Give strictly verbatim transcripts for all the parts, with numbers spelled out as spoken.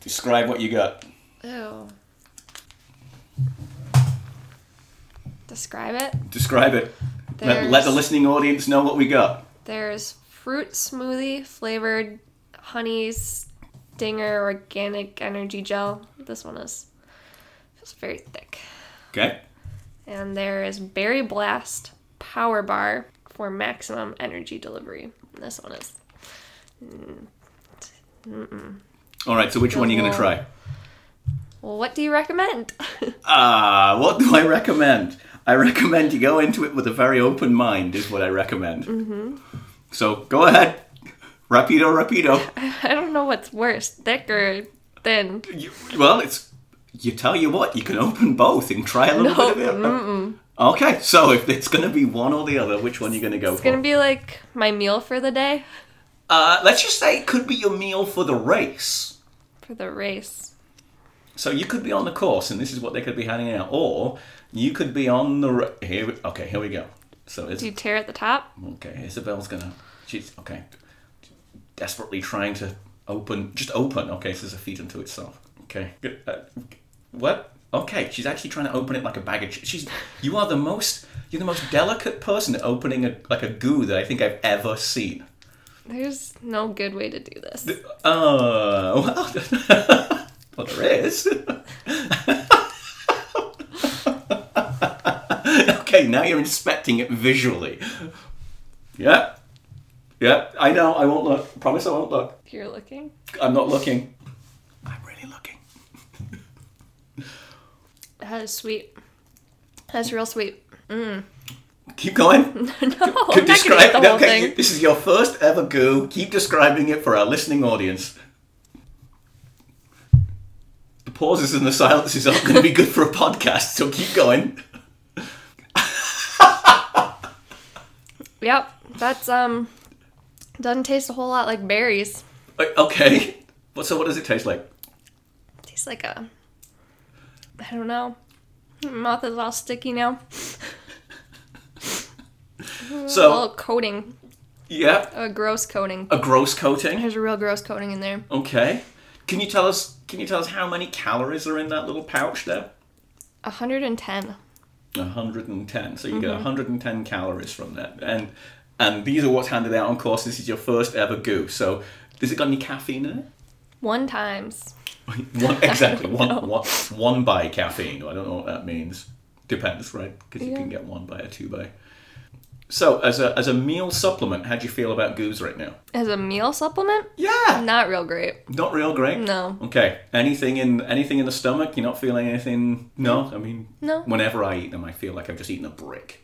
Describe what you got. Oh. Describe it? Describe it. Let, let the listening audience know what we got. There's fruit smoothie flavored honey stinger organic energy gel. This one is feels very thick. Okay. And there is berry blast power bar for maximum energy delivery. This one is... Mm-mm. All right, so which one are you going to try? Well, what do you recommend? Ah, uh, what do I recommend? I recommend you go into it with a very open mind is what I recommend. Mm-hmm. So go ahead. Rapido, rapido. I don't know what's worse, thick or thin. You, well, it's... You tell you what, you can open both and try a little no, bit of it. Mm-mm. Okay, so if it's going to be one or the other, which one are you going to go it's for? It's going to be like my meal for the day. Uh, let's just say it could be your meal for the race. For the race. So you could be on the course, and this is what they could be handing out. Or you could be on the... Ra- here. We- okay, here we go. So is- Do you tear at the top? Okay, Isabel's going to... She's, okay. Desperately trying to open... Just open. Okay, so there's a feed into itself. Okay. Good. Uh, what? Okay, she's actually trying to open it like a bag of... Ch- she's. You are the most... You're the most delicate person at opening a, like a goo that I think I've ever seen. There's no good way to do this. Oh, well... Well, there is. Okay, now you're inspecting it visually. Yeah. Yeah, I know. I won't look. I promise I won't look. You're looking? I'm not looking. I'm really looking. That is sweet. That's real sweet. Mm. Keep going. No, I'm not going to eat the whole okay, thing. This is your first ever goo. Keep describing it for our listening audience. The pauses and the silences aren't going to be good for a podcast, so keep going. Yep, that's, um, doesn't taste a whole lot like berries. Okay. So what does it taste like? It tastes like a... I don't know. My mouth is all sticky now. So, a little coating. Yeah. A gross coating. A gross coating? There's a real gross coating in there. Okay. Can you tell us Can you tell us how many calories are in that little pouch there? one hundred ten. one hundred ten. So you mm-hmm. get one hundred ten calories from that. And and these are what's handed out on course. This is your first ever goo. So has it got any caffeine in it? One times. One, exactly. one, one, one by caffeine. I don't know what that means. Depends, right? Because you yeah. can get one by a two by. So, as a as a meal supplement, how do you feel about goos right now? As a meal supplement? Yeah. Not real great. Not real great? No. Okay. Anything in anything in the stomach? You're not feeling anything? No? I mean, no. Whenever I eat them, I feel like I've just eaten a brick.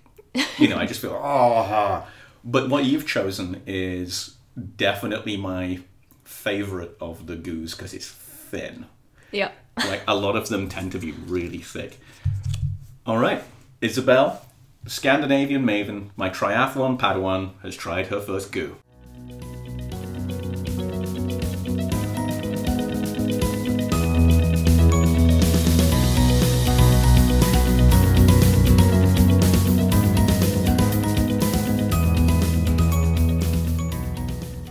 You know, I just feel like, oh. But what you've chosen is definitely my favorite of the goos because it's thin. Yeah. Like, a lot of them tend to be really thick. All right. Isabel, Scandinavian maven, my triathlon Padawan, has tried her first goo.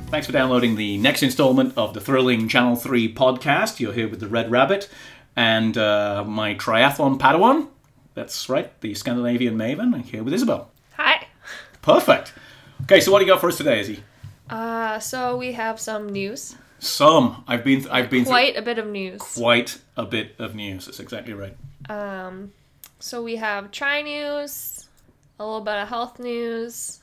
Thanks for downloading the next installment of the thrilling Channel three podcast. You're here with the Red Rabbit and uh, my triathlon Padawan. That's right, the Scandinavian maven. I'm here with Isabel. Hi. Perfect. Okay, so what do you got for us today, Izzy? Uh, so we have some news. Some. I've been. Th- I've been. Quite a bit of news. Quite a bit of news. That's exactly right. Um, so we have tri news, a little bit of health news.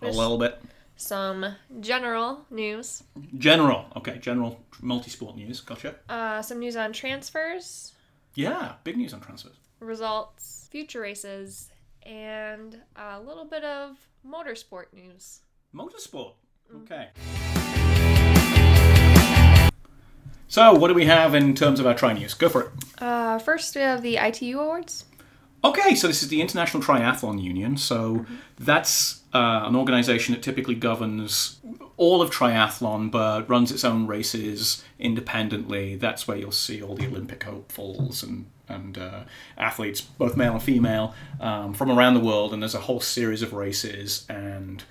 A little bit. Some general news. General. Okay, general multi-sport news. Gotcha. Uh, some news on transfers. Yeah, big news on transfers. Results, future races, and a little bit of motorsport news. Motorsport? Okay. Mm. So, what do we have in terms of our tri news? Go for it. Uh, first, we have the I T U Awards. Okay, so this is the International Triathlon Union. So, mm-hmm. that's uh, an organization that typically governs all of triathlon, but runs its own races independently. That's where you'll see all the Olympic hopefuls and and uh, athletes, both male and female, um, from around the world. And there's a whole series of races, and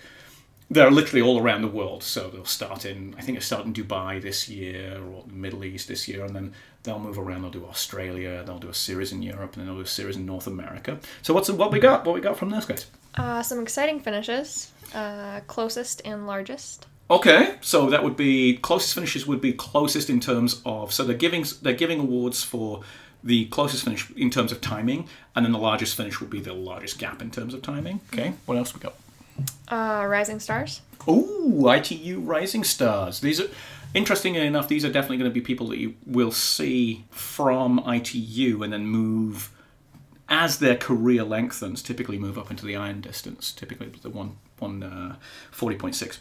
They're literally all around the world, so they'll start in, I think it'll start in Dubai this year, or the Middle East this year, and then they'll move around, they'll do Australia, they'll do a series in Europe, and then they'll do a series in North America. So what's what we got? What we got from those guys? Uh, some exciting finishes, uh, closest and largest. Okay, so that would be, closest finishes would be closest in terms of, so they're giving they're giving awards for the closest finish in terms of timing, and then the largest finish would be the largest gap in terms of timing. Okay, what else we got? Uh, Rising Stars. Ooh, I T U Rising Stars. These are, interestingly enough, these are definitely going to be people that you will see from I T U and then move, as their career lengthens, typically move up into the iron distance, typically the one, one uh, forty point six.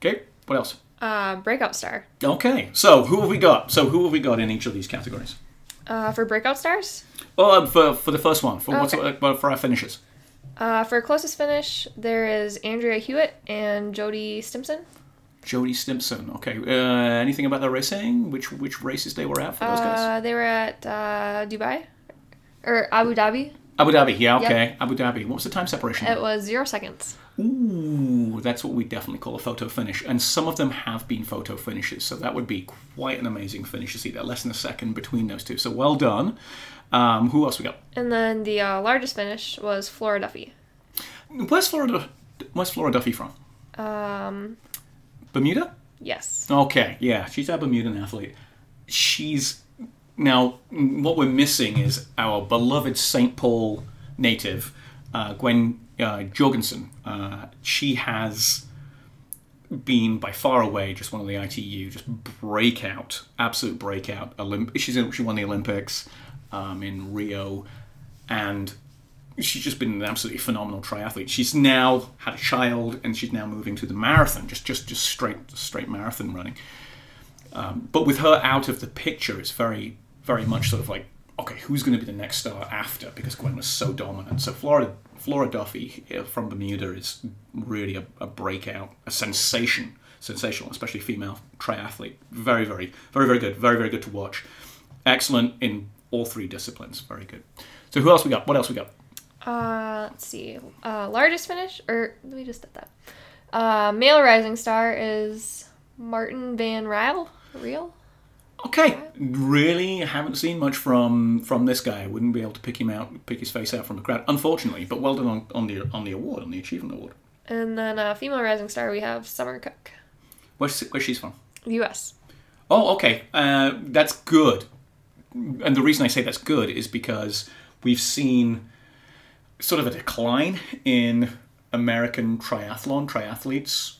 Okay, what else? Uh, Breakout Star. Okay, so who have we got? So who have we got in each of these categories? Uh, for Breakout Stars? Oh, for for the first one, for okay. what's uh, for our finishes. Uh, for closest finish, there is Andrea Hewitt and Jodie Stimpson. Jodie Stimpson. Okay. Uh, anything about their racing? Which which races they were at for those uh, guys? They were at uh, Dubai or Abu Dhabi. Abu Dhabi. Yeah. Okay. Yep. Abu Dhabi. What was the time separation? It was zero seconds. Ooh, that's what we definitely call a photo finish, and some of them have been photo finishes. So that would be quite an amazing finish to see. That less than a second between those two. So well done. Um, who else we got? And then the uh, largest finish was Flora Duffy. Where's Flora, where's Flora Duffy from? Um, Bermuda? Yes. Okay, yeah. She's a Bermudan athlete. She's... Now, what we're missing is our beloved Saint Paul native, uh, Gwen uh, Jorgensen. Uh, she has been by far away just one of the I T U, just breakout, absolute breakout. Olymp- she's in, she won the Olympics... Um, in Rio, and she's just been an absolutely phenomenal triathlete. She's now had a child, and she's now moving to the marathon, just just just straight straight marathon running. Um, but with her out of the picture, it's very very much sort of like, okay, who's going to be the next star after? Because Gwen was so dominant. So Flora Flora Duffy from Bermuda is really a, a breakout, a sensation, sensational, especially female triathlete. Very very very very good, very very good to watch. Excellent in all three disciplines. Very good. So who else we got? What else we got? Uh, let's see. Uh, largest finish, or we just did that. Uh, male rising star is Martin Van Riel. Real? Okay. Riel? Really haven't seen much from from this guy. Wouldn't be able to pick him out, pick his face out from the crowd, unfortunately. But well done on, on the on the award, on the achievement award. And then uh, female rising star, we have Summer Cook. Where's where's she's from? The U S. Oh, okay. Uh, that's good. And the reason I say that's good is because we've seen sort of a decline in American triathlon, triathletes.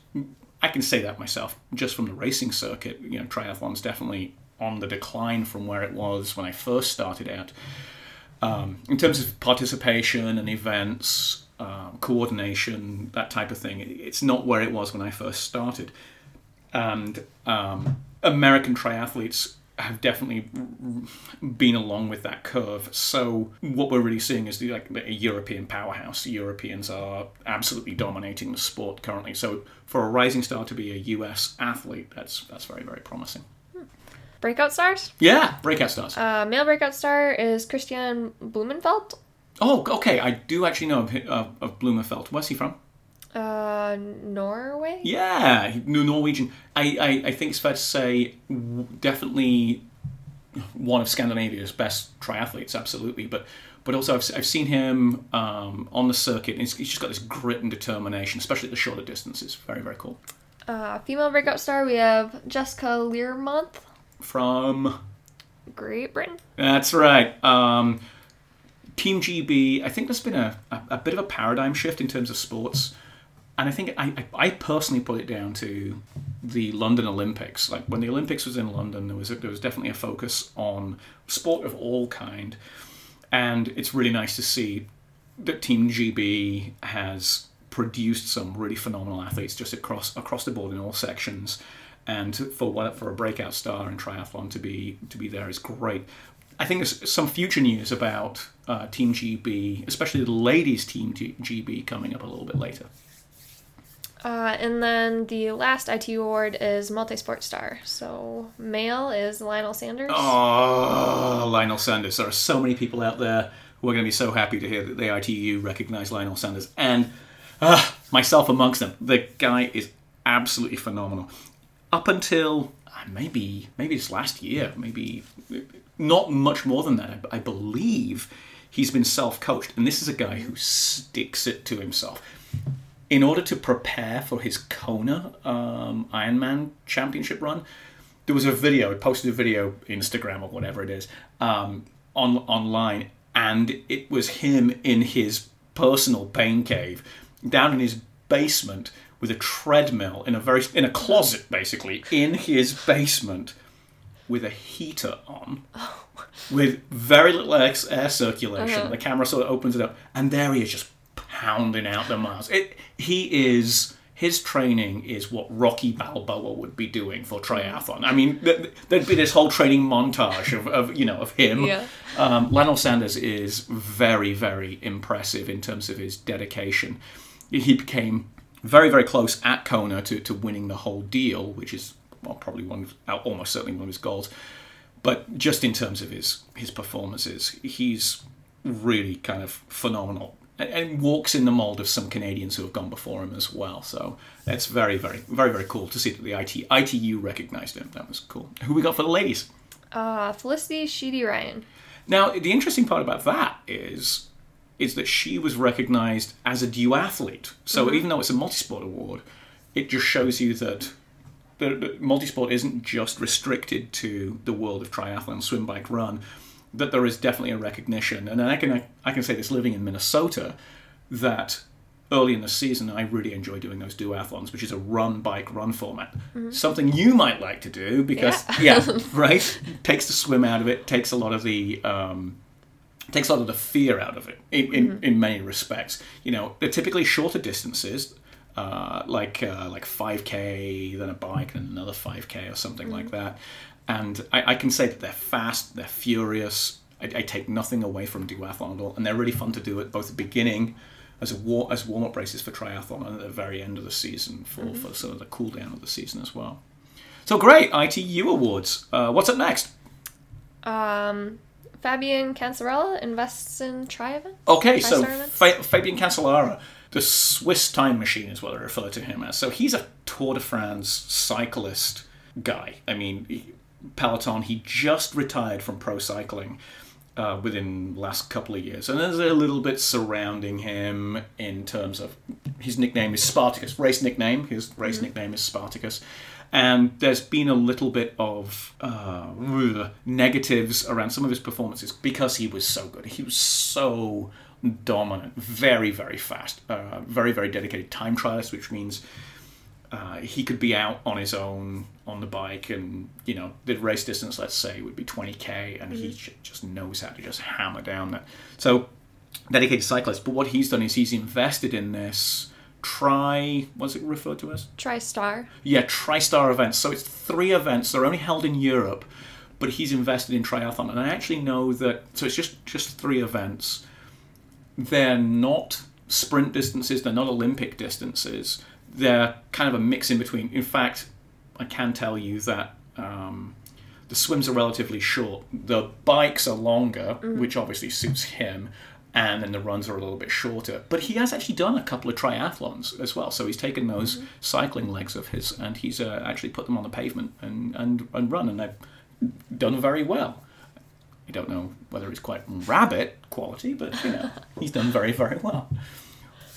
I can say that myself, just from the racing circuit. You know, triathlon's definitely on the decline from where it was when I first started out. Um, in terms of participation and events, um, coordination, that type of thing, it's not where it was when I first started. And um, American triathletes have definitely been along with that curve. So what we're really seeing is the, like a European powerhouse. The Europeans are absolutely dominating the sport currently. So for a rising star to be a U S athlete, that's that's very, very promising. Breakout stars? Yeah, breakout stars. Uh, male breakout star is Kristian Blummenfelt. Oh, okay. I do actually know of, of, of Blummenfelt. Where's he from? Uh, Norway? Yeah, Norwegian. I, I, I think it's fair to say definitely one of Scandinavia's best triathletes, absolutely. But but also I've, I've seen him um, on the circuit, and he's, he's just got this grit and determination, especially at the shorter distances. Very, very cool. Uh, female breakout star, we have Jessica Learmonth. From? Great Britain. That's right. Um, Team G B, I think there's been a, a, a bit of a paradigm shift in terms of sports. And I think I, I personally put it down to the London Olympics. Like when the Olympics was in London, there was a, there was definitely a focus on sport of all kind, and it's really nice to see that Team G B has produced some really phenomenal athletes just across across the board in all sections. And for what for a breakout star in triathlon to be to be there is great. I think there's some future news about uh, Team G B, especially the ladies' Team G B, coming up a little bit later. Uh, and then the last I T U award is multi-sport star. So male is Lionel Sanders. Oh, Lionel Sanders. There are so many people out there who are going to be so happy to hear that the I T U recognized Lionel Sanders. And uh, myself amongst them. The guy is absolutely phenomenal. Up until uh, maybe maybe it's last year, maybe not much more than that, I, I believe he's been self-coached. And this is a guy who sticks it to himself. In order to prepare for his Kona um, Ironman Championship run, there was a video, I posted a video, Instagram or whatever it is, um, on online, and it was him in his personal pain cave, down in his basement with a treadmill in a very in a closet, basically, in his basement with a heater on, oh. with very little air, air circulation. Uh-huh. The camera sort of opens it up, and there he is, just pounding out the miles. It, he is... His training is what Rocky Balboa would be doing for triathlon. I mean, there'd be this whole training montage of, of you know, of him. Yeah. Um, Lionel Sanders is very, very impressive in terms of his dedication. He became very, very close at Kona to, to winning the whole deal, which is well, probably one, of, almost certainly one of his goals. But just in terms of his his performances, he's really kind of phenomenal. And walks in the mould of some Canadians who have gone before him as well. So that's very, very, very, very cool to see that the I T, I T U recognised him. That was cool. Who we got for the ladies? Uh, Felicity Sheedy Ryan. Now, the interesting part about that is is that she was recognised as a duathlete. So mm-hmm. even though it's a multisport award, it just shows you that the, the multisport isn't just restricted to the world of triathlon, swim, bike, run. That there is definitely a recognition, and I can I can say this living in Minnesota, that early in the season I really enjoy doing those duathlons, which is a run bike run format. Mm-hmm. Something you might like to do because yeah, yeah right takes the swim out of it, takes a lot of the um, takes a lot of the fear out of it in in, mm-hmm. in many respects. You know, they're typically shorter distances. Uh, like uh, like five K, then a bike, then another five K or something mm-hmm. like that. And I, I can say that they're fast, they're furious. I, I take nothing away from duathlon at all, and they're really fun to do at both the beginning as a war, as warm-up races for triathlon, and at the very end of the season for, mm-hmm. for sort of the cool down of the season as well. So great, I T U awards. Uh, what's up next? Um. Fabian Cancellara invests in tri-event. Okay, tri-star so events. Fa- Fabian Cancellara, the Swiss time machine is what I refer to him as. So he's a Tour de France cyclist guy. I mean, Peloton, he just retired from pro cycling uh, within the last couple of years. And there's a little bit surrounding him in terms of his nickname is Spartacus. Race nickname, his race mm-hmm. nickname is Spartacus. And there's been a little bit of uh, negatives around some of his performances because he was so good. He was so dominant, very, very fast, uh, very, very dedicated time trialist, which means uh, he could be out on his own on the bike and, you know, the race distance, let's say, would be twenty K and mm-hmm. he just knows how to just hammer down that. So, dedicated cyclist. But what he's done is he's invested in this Tri, what's it referred to as? TriStar. Yeah, TriStar events. So it's three events. They're only held in Europe, but he's invested in triathlon. And I actually know that, so it's just, just three events. They're not sprint distances. They're not Olympic distances. They're kind of a mix in between. In fact, I can tell you that um, the swims are relatively short. The bikes are longer, mm. which obviously suits him. And then the runs are a little bit shorter. But he has actually done a couple of triathlons as well. So he's taken those mm-hmm. cycling legs of his and he's uh, actually put them on the pavement and, and, and run. And they've done very well. I don't know whether it's quite rabbit quality, but, you know, he's done very, very well.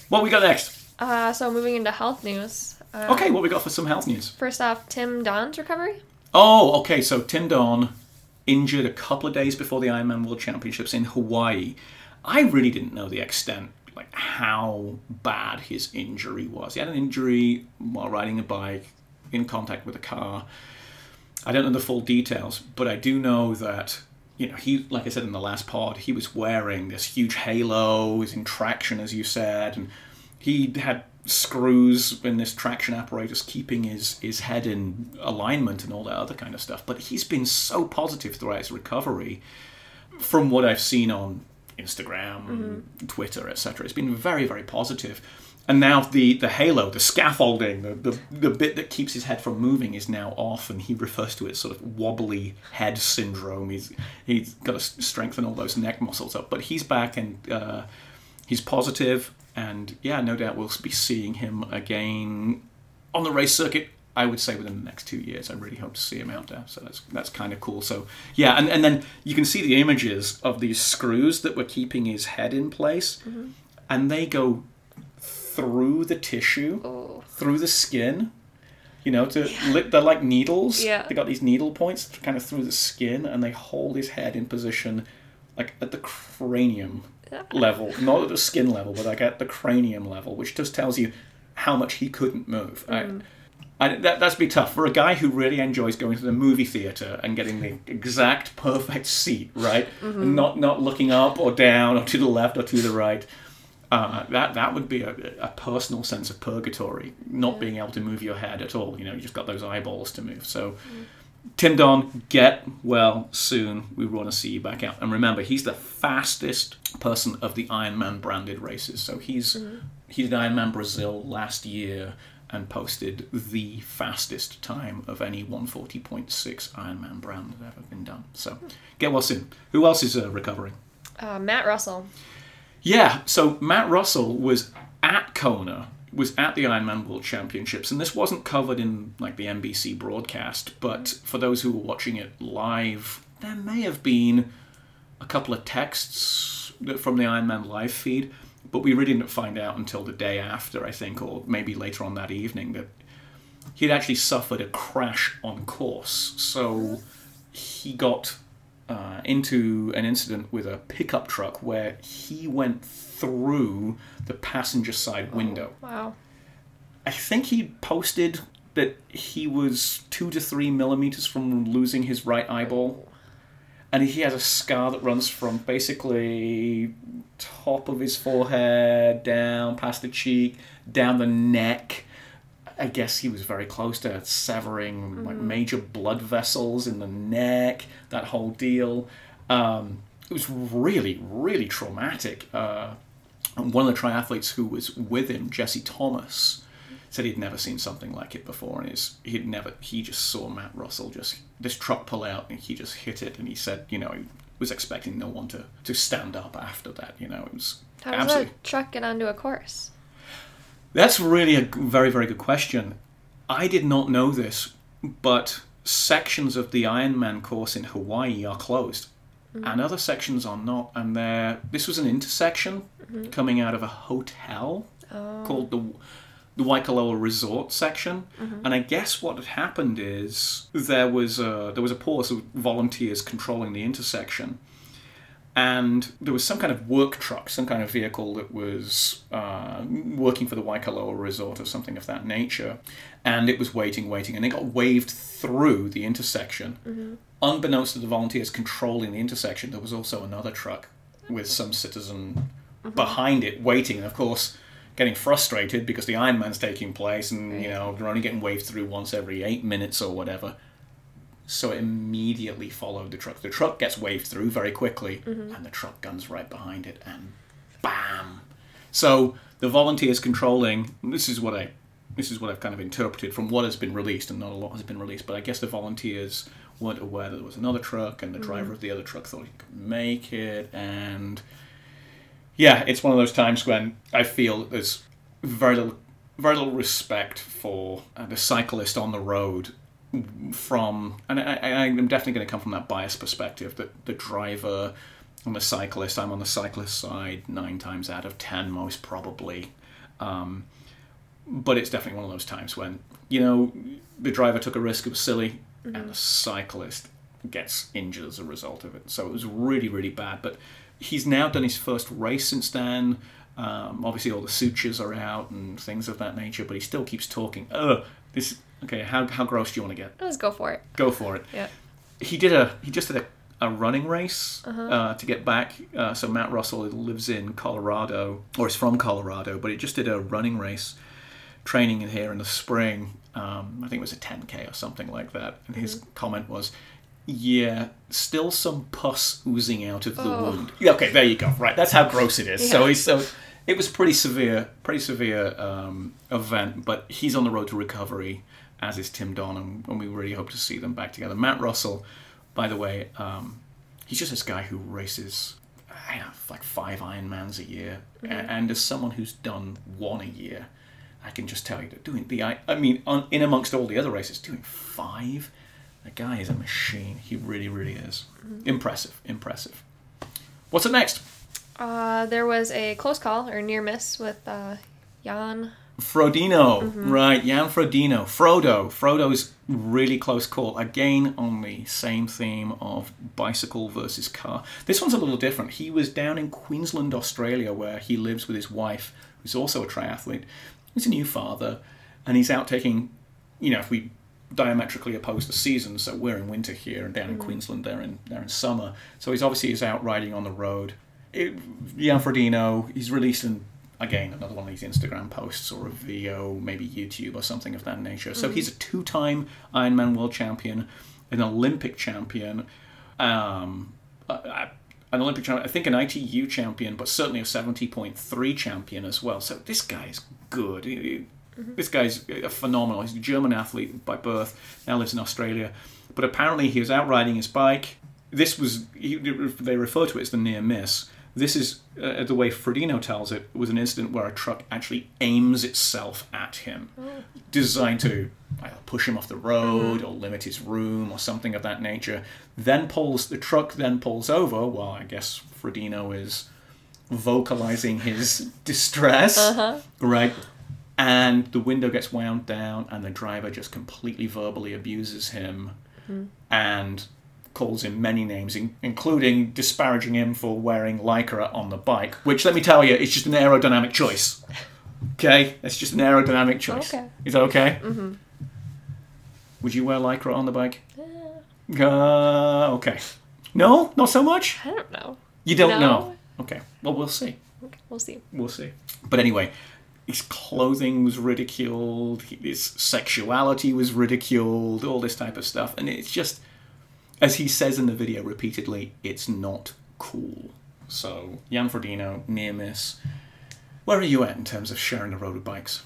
What we got next? Uh, so moving into health news. Uh, okay, what we got for some health news? First off, Tim Don's recovery. Oh, okay. So Tim Don injured a couple of days before the Ironman World Championships in Hawaii. I really didn't know the extent, like how bad his injury was. He had an injury while riding a bike, in contact with a car. I don't know the full details, but I do know that, you know, he, like I said in the last pod, he was wearing this huge halo, was in traction, as you said, and he had screws in this traction apparatus keeping his, his head in alignment and all that other kind of stuff. But he's been so positive throughout his recovery from what I've seen on Instagram, mm-hmm. Twitter, et cetera. It's been very, very positive. And now the, the halo, the scaffolding, the, the the bit that keeps his head from moving is now off, and he refers to it as sort of wobbly head syndrome. He's He's got to strengthen all those neck muscles up. But he's back, and uh, he's positive, and yeah, no doubt we'll be seeing him again on the race circuit. I would say within the next two years, I really hope to see him out there. So that's that's kind of cool. So yeah, and, and then you can see the images of these screws that were keeping his head in place, mm-hmm. and they go through the tissue, oh. through the skin. You know, to yeah. li- they're like needles. Yeah. They got these needle points kind of through the skin, and they hold his head in position, like at the cranium level, not at the skin level, but like at the cranium level, which just tells you how much he couldn't move. Mm. I, And that, that's be tough for a guy who really enjoys going to the movie theater and getting the exact perfect seat, right? Mm-hmm. And not not looking up or down or to the left or to the right. Uh, that that would be a, a personal sense of purgatory, not yeah. being able to move your head at all. You know, you just got those eyeballs to move. So, mm. Tim Don, get well soon. We want to see you back out. And remember, he's the fastest person of the Ironman branded races. So he's mm. he did Ironman Brazil last year and posted the fastest time of any one forty point six Ironman brand that ever been done. So get well soon. Who else is uh, recovering? Uh, Matt Russell. Yeah, so Matt Russell was at Kona, was at the Ironman World Championships, and this wasn't covered in like the N B C broadcast, but for those who were watching it live, there may have been a couple of texts from the Ironman live feed. But we really didn't find out until the day after, I think, or maybe later on that evening, that he'd actually suffered a crash on course. So he got uh, into an incident with a pickup truck where he went through the passenger side window. Oh, wow. I think he posted that he was two to three millimeters from losing his right eyeball. And he has a scar that runs from basically top of his forehead, down past the cheek, down the neck. I guess he was very close to severing mm-hmm. like major blood vessels in the neck, that whole deal. Um, it was really, really traumatic. Uh, and one of the triathletes who was with him, Jesse Thomas, said he'd never seen something like it before, and his, he'd never. He just saw Matt Russell just this truck pull out, and he just hit it. And he said, you know, he was expecting no one to, to stand up after that. You know, it was how does absolutely... a truck get onto a course? That's really a very very good question. I did not know this, but sections of the Ironman course in Hawaii are closed, mm-hmm. and other sections are not. And there, this was an intersection mm-hmm. coming out of a hotel oh. called the. the Waikoloa Resort section, mm-hmm. and I guess what had happened is there was a, there was a pause of volunteers controlling the intersection, and there was some kind of work truck, some kind of vehicle that was uh, working for the Waikoloa Resort or something of that nature, and it was waiting, waiting, and it got waved through the intersection. Mm-hmm. Unbeknownst to the volunteers controlling the intersection, there was also another truck with some citizen mm-hmm. behind it waiting, and of course getting frustrated because the Ironman's taking place and, you know, they're only getting waved through once every eight minutes or whatever. So it immediately followed the truck. The truck gets waved through very quickly mm-hmm. and the truck guns right behind it and bam. So the volunteers controlling, this is what I, this is what I've kind of interpreted from what has been released, and not a lot has been released, but I guess the volunteers weren't aware that there was another truck, and the mm-hmm. driver of the other truck thought he could make it, and... yeah, it's one of those times when I feel there's very little, very little respect for the cyclist on the road from, and I, I'm definitely going to come from that biased perspective, that the driver and the cyclist, I'm on the cyclist side nine times out of ten most probably, um, but it's definitely one of those times when, you know, the driver took a risk, it was silly, mm-hmm. and the cyclist gets injured as a result of it. So it was really, really bad, but... he's now done his first race since then. Um, obviously, all the sutures are out and things of that nature, but he still keeps talking. Ugh, this okay. How how gross do you want to get? Let's go for it. Go for it. Yeah. He did a he just did a, a running race uh-huh. uh, to get back. Uh, so Matt Russell lives in Colorado, or is from Colorado, but he just did a running race, training in here in the spring. Um, I think it was a ten K or something like that. And his mm-hmm. comment was, yeah, still some pus oozing out of the oh. wound. Okay, there you go. Right, that's how gross it is. Yeah. So he's so it was pretty severe, pretty severe um, event. But he's on the road to recovery, as is Tim Don, and, and we really hope to see them back together. Matt Russell, by the way, um, he's just this guy who races I don't know, like five Ironmans a year, mm-hmm. and as someone who's done one a year, I can just tell you that doing the I, I mean, on, in amongst all the other races, doing five, the guy is a machine. He really, really is. Mm-hmm. Impressive, impressive. What's up next? Uh, there was a close call or near miss with uh, Jan Frodeno, mm-hmm. right? Jan Frodeno, Frodo. Frodo's really close call again on the same theme of bicycle versus car. This one's a little different. He was down in Queensland, Australia, where he lives with his wife, who's also a triathlete. He's a new father, and he's out taking, you know, if we diametrically oppose the seasons, so we're in winter here, and down in mm-hmm. Queensland, they're in they're in summer. So he's obviously is out riding on the road. It, Jan Frodeno, he's released an, again another one of these Instagram posts or a video, maybe YouTube or something of that nature. So mm-hmm. he's a two-time Ironman world champion, an Olympic champion, um, I, I, an Olympic champion, I think an I T U champion, but certainly a seventy point three champion as well. So this guy is good. He, he, mm-hmm. This guy's phenomenal. He's a German athlete by birth, now lives in Australia. But apparently he was out riding his bike. This was, he, they refer to it as the near miss. This is, uh, the way Frodeno tells it, was an incident where a truck actually aims itself at him, designed to either push him off the road or limit his room or something of that nature. Then pulls, the truck then pulls over, while I guess Frodeno is vocalizing his distress, uh-huh. right? And the window gets wound down and the driver just completely verbally abuses him mm-hmm. and calls him many names, including disparaging him for wearing Lycra on the bike, which, let me tell you, it's just an aerodynamic choice. Okay? It's just an aerodynamic choice. Okay. Is that okay? Mm-hmm. Would you wear Lycra on the bike? Uh, uh, okay. No? Not so much? I don't know. You don't no. know? Okay. Well, we'll see. We'll see. We'll see. But anyway, his clothing was ridiculed, his sexuality was ridiculed, all this type of stuff, and it's just... as he says in the video repeatedly, it's not cool. So, Jan Frodeno, near miss. Where are you at in terms of sharing the road with bikes?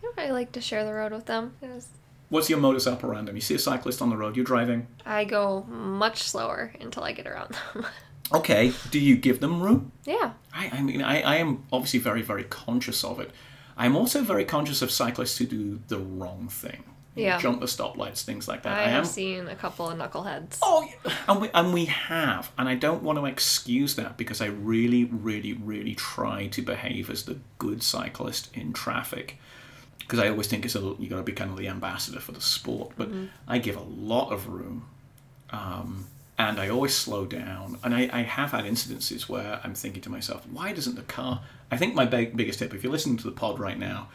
I don't really like to share the road with them. Was... What's your modus operandi? You see a cyclist on the road, you're driving? I go much slower until I get around them. Okay. Do you give them room? Yeah. I, I mean, I, I am obviously very, very conscious of it. I'm also very conscious of cyclists who do the wrong thing. Yeah. Jump the stoplights, things like that. I, I have am... seen a couple of knuckleheads. Oh, yeah. and, we, and we have. And I don't want to excuse that because I really, really, really try to behave as the good cyclist in traffic. Because I always think it's a, you got to be kind of the ambassador for the sport. But mm-hmm. I give a lot of room. Um, and I always slow down. And I, I have had incidences where I'm thinking to myself, why doesn't the car... I think my big, biggest tip, if you're listening to the pod right now,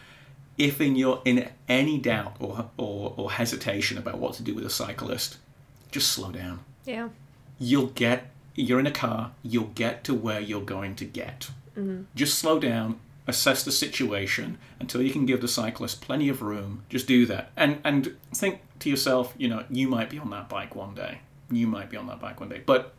if in you're in any doubt or, or or hesitation about what to do with a cyclist, just slow down. Yeah. You'll get, you're in a car, you'll get to where you're going to get. Mm-hmm. Just slow down, assess the situation until you can give the cyclist plenty of room. Just do that. And and think to yourself, you know, you might be on that bike one day. You might be on that bike one day. But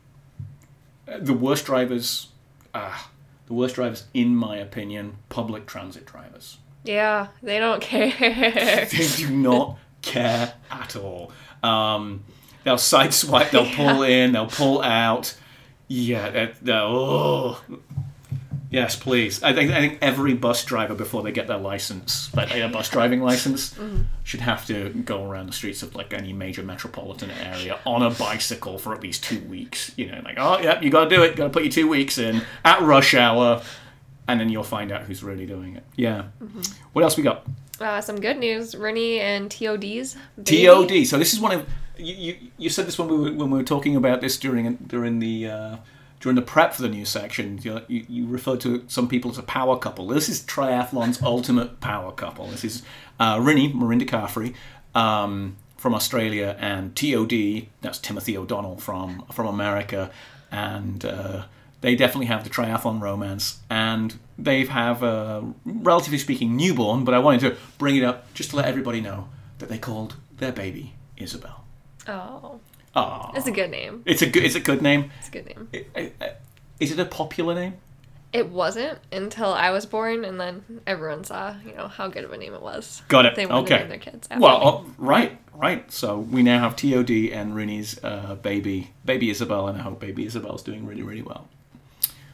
the worst drivers, ah, the worst drivers, in my opinion, public transit drivers. Yeah, they don't care. They do not care at all. Um, they'll sideswipe, they'll yeah. pull in, they'll pull out. Yeah, they're, they're, oh. Yes, please. I think I think every bus driver, before they get their license, like their bus driving license, mm-hmm. should have to go around the streets of like any major metropolitan area on a bicycle for at least two weeks. You know, like, oh, yeah, you got to do it. Got to put your two weeks in at rush hour. And then you'll find out who's really doing it. Yeah. Mm-hmm. What else we got? Uh, some good news. Rennie and T O D's baby. T O D. So this is one of you. You, you said this when we were, when we were talking about this during during the uh, during the prep for the news section. You, you, you referred to some people as a power couple. This is triathlon's ultimate power couple. This is uh, Rennie, Mirinda Carfrae, um, from Australia, and T O D. That's Timothy O'Donnell from from America, and. Uh, They definitely have the triathlon romance, and they have a, relatively speaking, newborn, but I wanted to bring it up just to let everybody know that they called their baby Isabel. Oh. Oh. It's a good name. It's a good, it's a good name? It's a good name. It, it, it, is it a popular name? It wasn't until I was born, and then everyone saw, you know, how good of a name it was. Got it. They wanted okay. to name their kids after Well, me. right, right. So we now have T O D and Rooney's uh, baby, baby Isabel, and I hope baby Isabel's doing really, really well.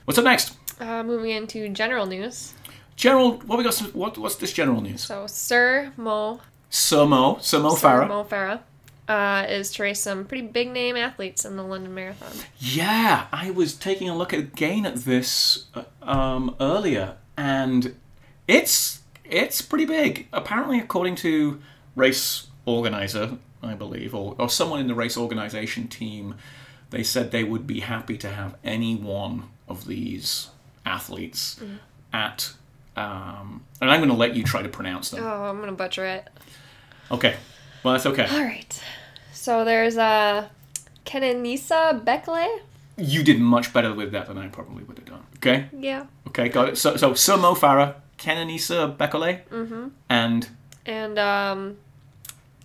What's up next? Uh, moving into general news. General, what we got? Some, what what's this general news? So Sir Mo. Sir Mo. Sir Mo Farah. Sir Mo Farah. Uh, is to race some pretty big name athletes in the London Marathon. Yeah, I was taking a look again at this um, earlier, and it's it's pretty big. Apparently, according to race organizer, I believe, or, or someone in the race organization team, they said they would be happy to have any one of these athletes mm. at. Um, and I'm going to let you try to pronounce them. Oh, I'm going to butcher it. Okay. Well, that's okay. All right. So there's uh, Kenenisa Bekele. You did much better with that than I probably would have done. Okay? Yeah. Okay, got it. So, so Sir Mo Farah, Kenenisa Bekele, mm-hmm. and... And, um...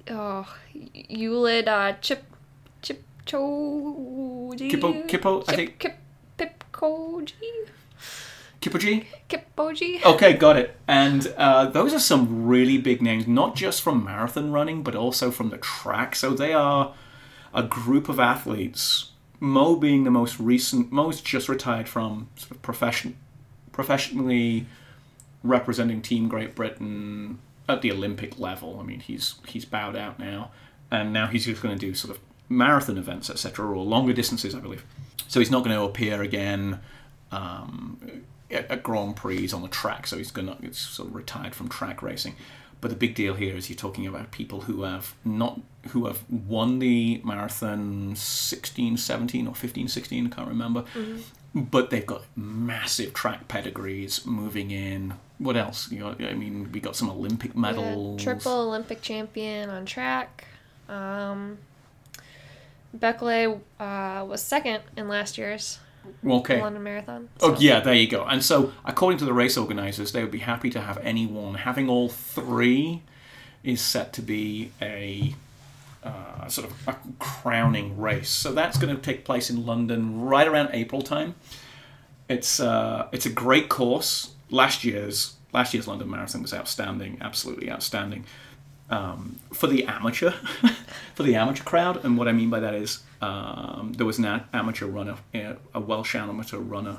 Oh, Eliud uh, Chip... Chip... Cho... Kippo... Kippo... I think... Kip... Kipchoge? Kipchoge? Kipchoge. Okay, got it. And uh, those are some really big names, not just from marathon running, but also from the track. So they are a group of athletes, Mo being the most recent, Mo's just retired from sort of profession, professionally representing Team Great Britain at the Olympic level. I mean, he's he's bowed out now, and now he's just going to do sort of marathon events, et cetera, or longer distances, I believe. So he's not going to appear again Um, at Grand Prix on the track, so he's going to it's sort of retired from track racing. But the big deal here is you're talking about people who have not who have won the marathon sixteen, seventeen, or fifteen, sixteen, I can't remember. Mm-hmm. But they've got massive track pedigrees moving in. What else? You know, I mean, we got some Olympic medals. Yeah, triple Olympic champion on track. Um, Bekele uh, was second in last year's Okay. London Marathon. So. Oh, yeah, there you go. And so, according to the race organisers, they would be happy to have any one. Having all three is set to be a uh, sort of a crowning race. So that's going to take place in London right around April time. It's uh, it's a great course. Last year's last year's London Marathon was outstanding, absolutely outstanding um, for the amateur for the amateur crowd. And what I mean by that is. Um, there was an amateur runner, a Welsh amateur runner,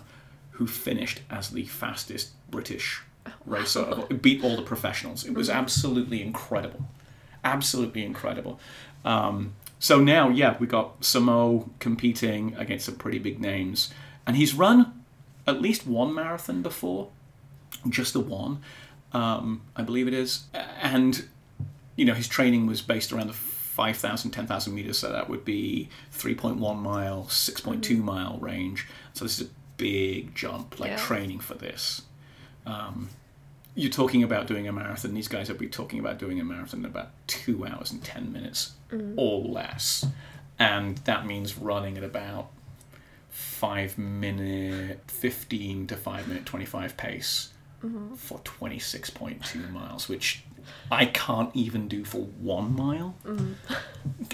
who finished as the fastest British racer. Oh, wow. Beat all the professionals. It was absolutely incredible, absolutely incredible. Um, so now, yeah, we got Samo competing against some pretty big names, and he's run at least one marathon before, just the one, um, I believe it is. And you know, his training was based around the five thousand, ten thousand meters, so that would be three point one mile, six point two mm-hmm. mile range. So this is a big jump, like yeah. training for this. Um, you're talking about doing a marathon. These guys will be talking about doing a marathon in about two hours and ten minutes mm-hmm. or less. And that means running at about five minute, fifteen to five minute twenty-five pace mm-hmm. for twenty-six point two miles, which... I can't even do for one mile. Mm.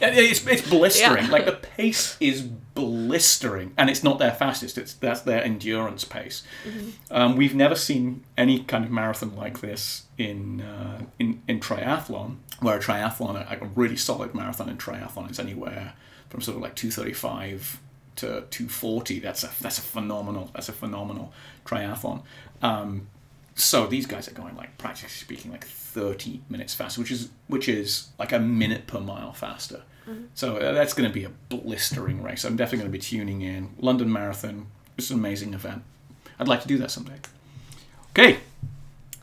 It's it's blistering. Yeah. Like the pace is blistering, and it's not their fastest. It's that's their endurance pace. Mm-hmm. Um, we've never seen any kind of marathon like this in uh, in in triathlon, where a triathlon, a, a really solid marathon in triathlon, is anywhere from sort of like two thirty-five to two forty. That's a that's a phenomenal that's a phenomenal triathlon. Um, So these guys are going, like, practically speaking, like thirty minutes faster, which is which is like a minute per mile faster. Mm-hmm. So that's going to be a blistering race. I'm definitely going to be tuning in. London Marathon, it's an amazing event. I'd like to do that someday. Okay.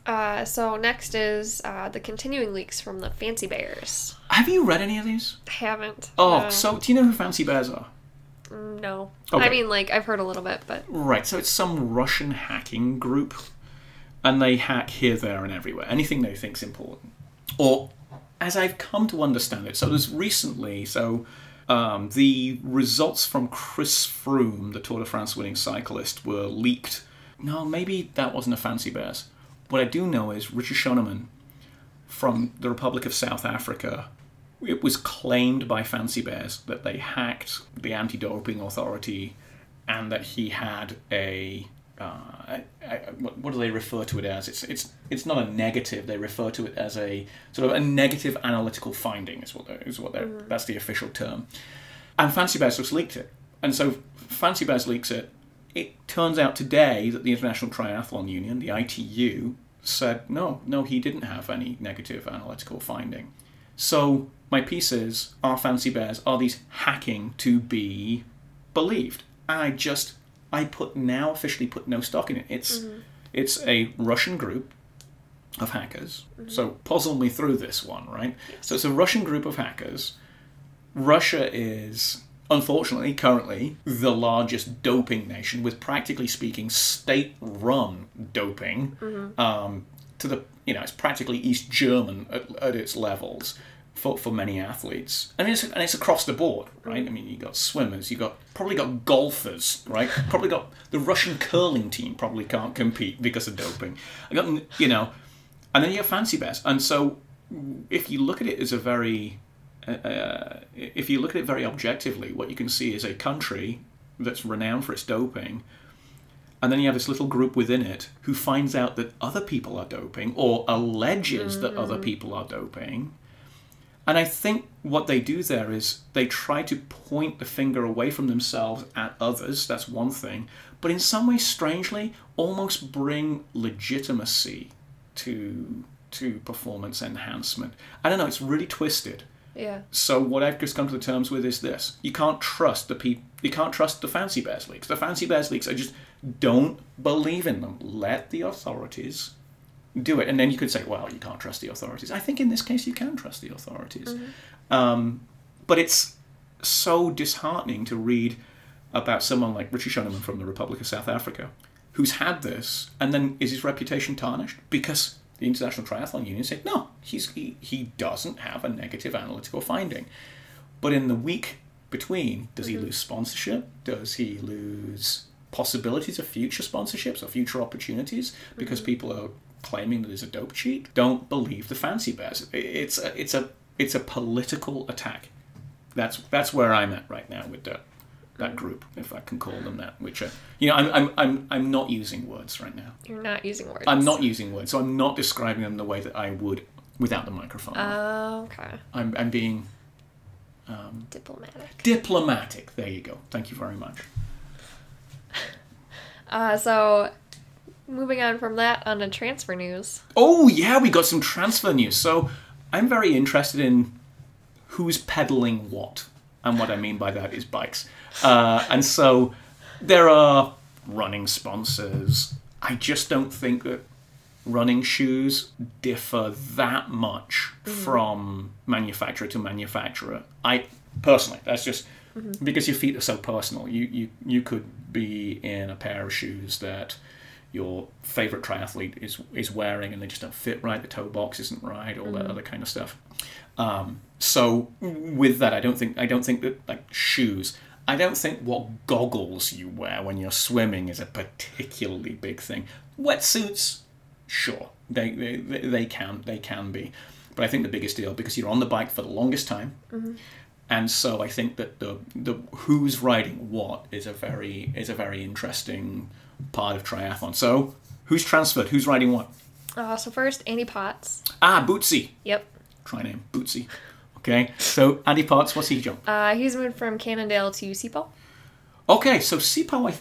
Uh, so next is uh, the continuing leaks from the Fancy Bears. Have you read any of these? I haven't. Oh, no. So do you know who Fancy Bears are? No. Okay. I mean, like, I've heard a little bit, but... Right, so it's some Russian hacking group. And they hack here, there, and everywhere. Anything they think's important. Or, as I've come to understand it, so there's recently, so um, the results from Chris Froome, the Tour de France winning cyclist, were leaked. No, maybe that wasn't a Fancy Bears. What I do know is Richard Schoneman from the Republic of South Africa, it was claimed by Fancy Bears that they hacked the anti-doping authority and that he had a... Uh, I, I, what, what do they refer to it as? It's it's it's not a negative. They refer to it as a sort of a negative analytical finding. Is what is what mm. that's the official term. And Fancy Bears just leaked it, and so Fancy Bears leaks it. it turns out today that the International Triathlon Union, the I T U, said, no, no, he didn't have any negative analytical finding. So my piece is, are Fancy Bears, are these hacking to be believed? And I just, I put now officially put no stock in it. It's, mm-hmm. it's a Russian group of hackers. Mm-hmm. So puzzle me through this one, right? Yes. So it's a Russian group of hackers. Russia is, unfortunately, currently the largest doping nation, with practically speaking state-run doping. Mm-hmm. Um, to the you know, it's practically East German at, at its levels for for many athletes, and it's and it's across the board, right? I mean, you got swimmers, you got probably got golfers, right? Probably got the Russian curling team probably can't compete because of doping. I got you know, and then you have Fancy Bears, and so if you look at it as a very Uh, if you look at it very objectively, what you can see is a country that's renowned for its doping, and then you have this little group within it who finds out that other people are doping, or alleges mm. that other people are doping. And I think what they do there is they try to point the finger away from themselves at others. That's one thing. But in some way, strangely, almost bring legitimacy to to performance enhancement. I don't know, it's really twisted. Yeah. So what I've just come to terms with is this: you can't trust the people. You can't trust the Fancy Bears leaks. The Fancy Bears leaks, I just don't believe in them. Let the authorities do it, and then you could say, "Well, you can't trust the authorities." I think in this case, you can trust the authorities, mm-hmm. um, but it's so disheartening to read about someone like Richard Schoneman from the Republic of South Africa, who's had this, and then is his reputation tarnished because the International Triathlon Union said, no, he's, he he doesn't have a negative analytical finding. But in the week between, does mm-hmm. he lose sponsorship? Does he lose possibilities of future sponsorships or future opportunities because mm-hmm. people are claiming that there's a dope cheat? Don't believe the Fancy Bears. It's a, it's a it's a political attack. That's that's where I'm at right now with that that group, if I can call them that. Which, are, you know, I'm I'm I'm I'm not using words right now. You're not using words. I'm not using words, so I'm not describing them the way that I would without the microphone. Oh, okay. I'm I'm being um, diplomatic. Diplomatic. There you go. Thank you very much. Uh, so, moving on from that, on to transfer news. Oh yeah, we got some transfer news. So, I'm very interested in who's peddling what. And what I mean by that is bikes. Uh, and so there are running sponsors. I just don't think that running shoes differ that much mm. from manufacturer to manufacturer. I personally, that's just mm-hmm. because your feet are so personal. You, you, you could be in a pair of shoes that your favorite triathlete is, is wearing, and they just don't fit right. The toe box isn't right, all mm-hmm. that other kind of stuff. Um, so with that, I don't think I don't think that like shoes. I don't think what goggles you wear when you're swimming is a particularly big thing. Wetsuits, sure, they they, they can they can be, but I think the biggest deal, because you're on the bike for the longest time, mm-hmm. and so I think that the the who's riding what is a very is a very interesting part of triathlon. So who's transferred? Who's riding what? Uh, so first, Andy Potts. Ah, Bootsy. Yep. Try name, Bootsy. Okay, so Andy Potts, what's he jump? Uh, he's moved from Cannondale to Ceepo. Okay, so Ceepo, I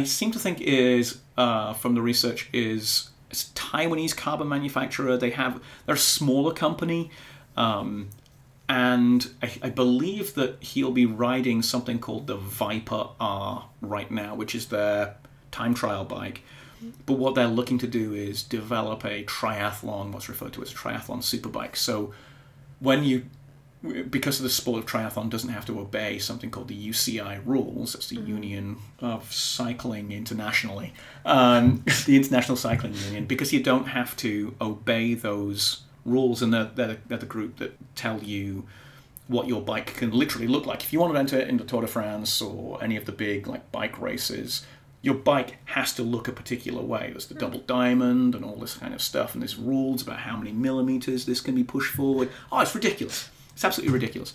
I seem to think is, uh, from the research, is it's Taiwanese carbon manufacturer. They have, they're a smaller company, um, and I, I believe that he'll be riding something called the Viper R right now, which is their time trial bike. But what they're looking to do is develop a triathlon, what's referred to as a triathlon superbike. So when you, because of the sport of triathlon doesn't have to obey something called the U C I rules, that's the mm-hmm. Union of Cycling Internationally, um, the International Cycling Union, because you don't have to obey those rules, and they're, they're, they're the group that tell you what your bike can literally look like. If you want to enter into Tour de France or any of the big like bike races, your bike has to look a particular way. There's the double diamond and all this kind of stuff, and there's rules about how many millimeters this can be pushed forward. Oh, it's ridiculous. It's absolutely ridiculous.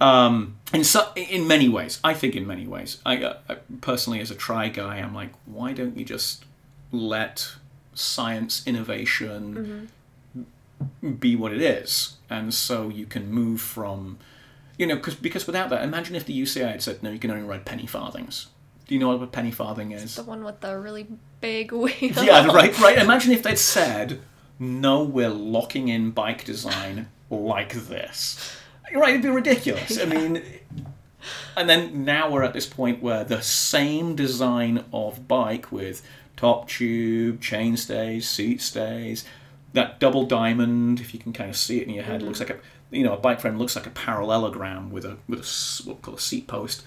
Um, and so, in many ways, I think in many ways, I, uh, I personally, as a tri guy, I'm like, why don't you just let science, innovation mm-hmm. be what it is? And so you can move from, you know, cause, because without that, imagine if the U C I had said, no, you can only ride penny farthings. Do you know what a penny farthing is? It's the one with the really big wheel. Yeah, right, right. Imagine if they'd said, no, we're locking in bike design like this. Right, it'd be ridiculous. Yeah. I mean, and then now we're at this point where the same design of bike with top tube, chain stays, seat stays, that double diamond, if you can kind of see it in your head, mm-hmm. looks like a, you know, a bike frame looks like a parallelogram with a with a what we call a seat post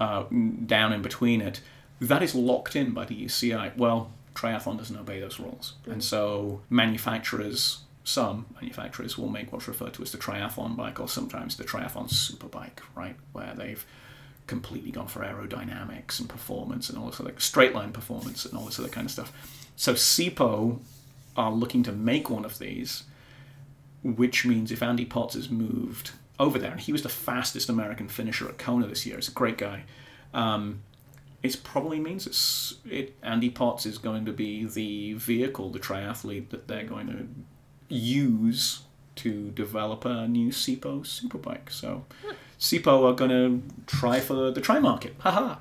uh, down in between it. That is locked in by the U C I. Well, triathlon doesn't obey those rules, mm-hmm. and so manufacturers, some manufacturers, will make what's referred to as the triathlon bike, or sometimes the triathlon superbike, right, where they've completely gone for aerodynamics and performance and all this other straight line performance and all this other kind of stuff. So Ceepo are looking to make one of these, which means if Andy Potts has moved over there, and he was the fastest American finisher at Kona this year, he's a great guy, um, it probably means it's, it, Andy Potts is going to be the vehicle, the triathlete that they're going to use to develop a new Ceepo superbike. So huh. Ceepo are going to try for the tri market. Haha.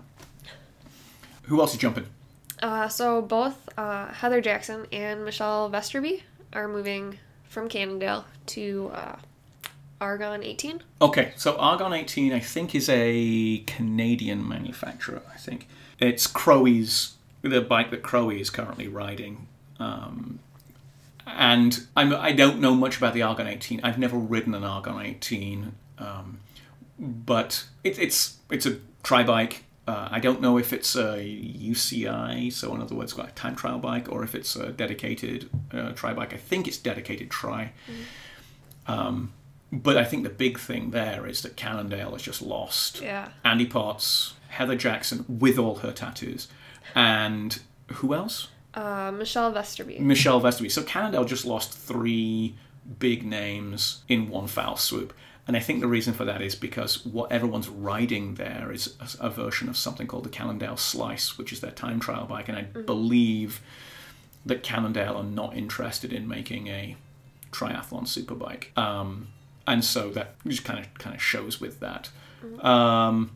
Who else is jumping? Uh, so both uh, Heather Jackson and Michelle Vesterby are moving from Cannondale to uh, Argon eighteen. Okay, so Argon eighteen, I think, is a Canadian manufacturer. I think it's Crowe's, the bike that Crowe is currently riding. Um, And I'm, I don't know much about the Argon eighteen. I've never ridden an Argon eighteen, um, but it, it's it's a tri bike. Uh, I don't know if it's a U C I, so in other words, like a time trial bike, or if it's a dedicated uh, tri bike. I think it's dedicated tri. Mm-hmm. Um, but I think the big thing there is that Cannondale has just lost yeah. Andy Potts, Heather Jackson with all her tattoos, and who else? Uh, Michelle Vesterby. Michelle Vesterby. So Cannondale just lost three big names in one foul swoop. And I think the reason for that is because what everyone's riding there is a, a version of something called the Cannondale Slice, which is their time trial bike. And I mm-hmm. believe that Cannondale are not interested in making a triathlon superbike. Um, and so that just kind of kind of shows with that. Mm-hmm. Um,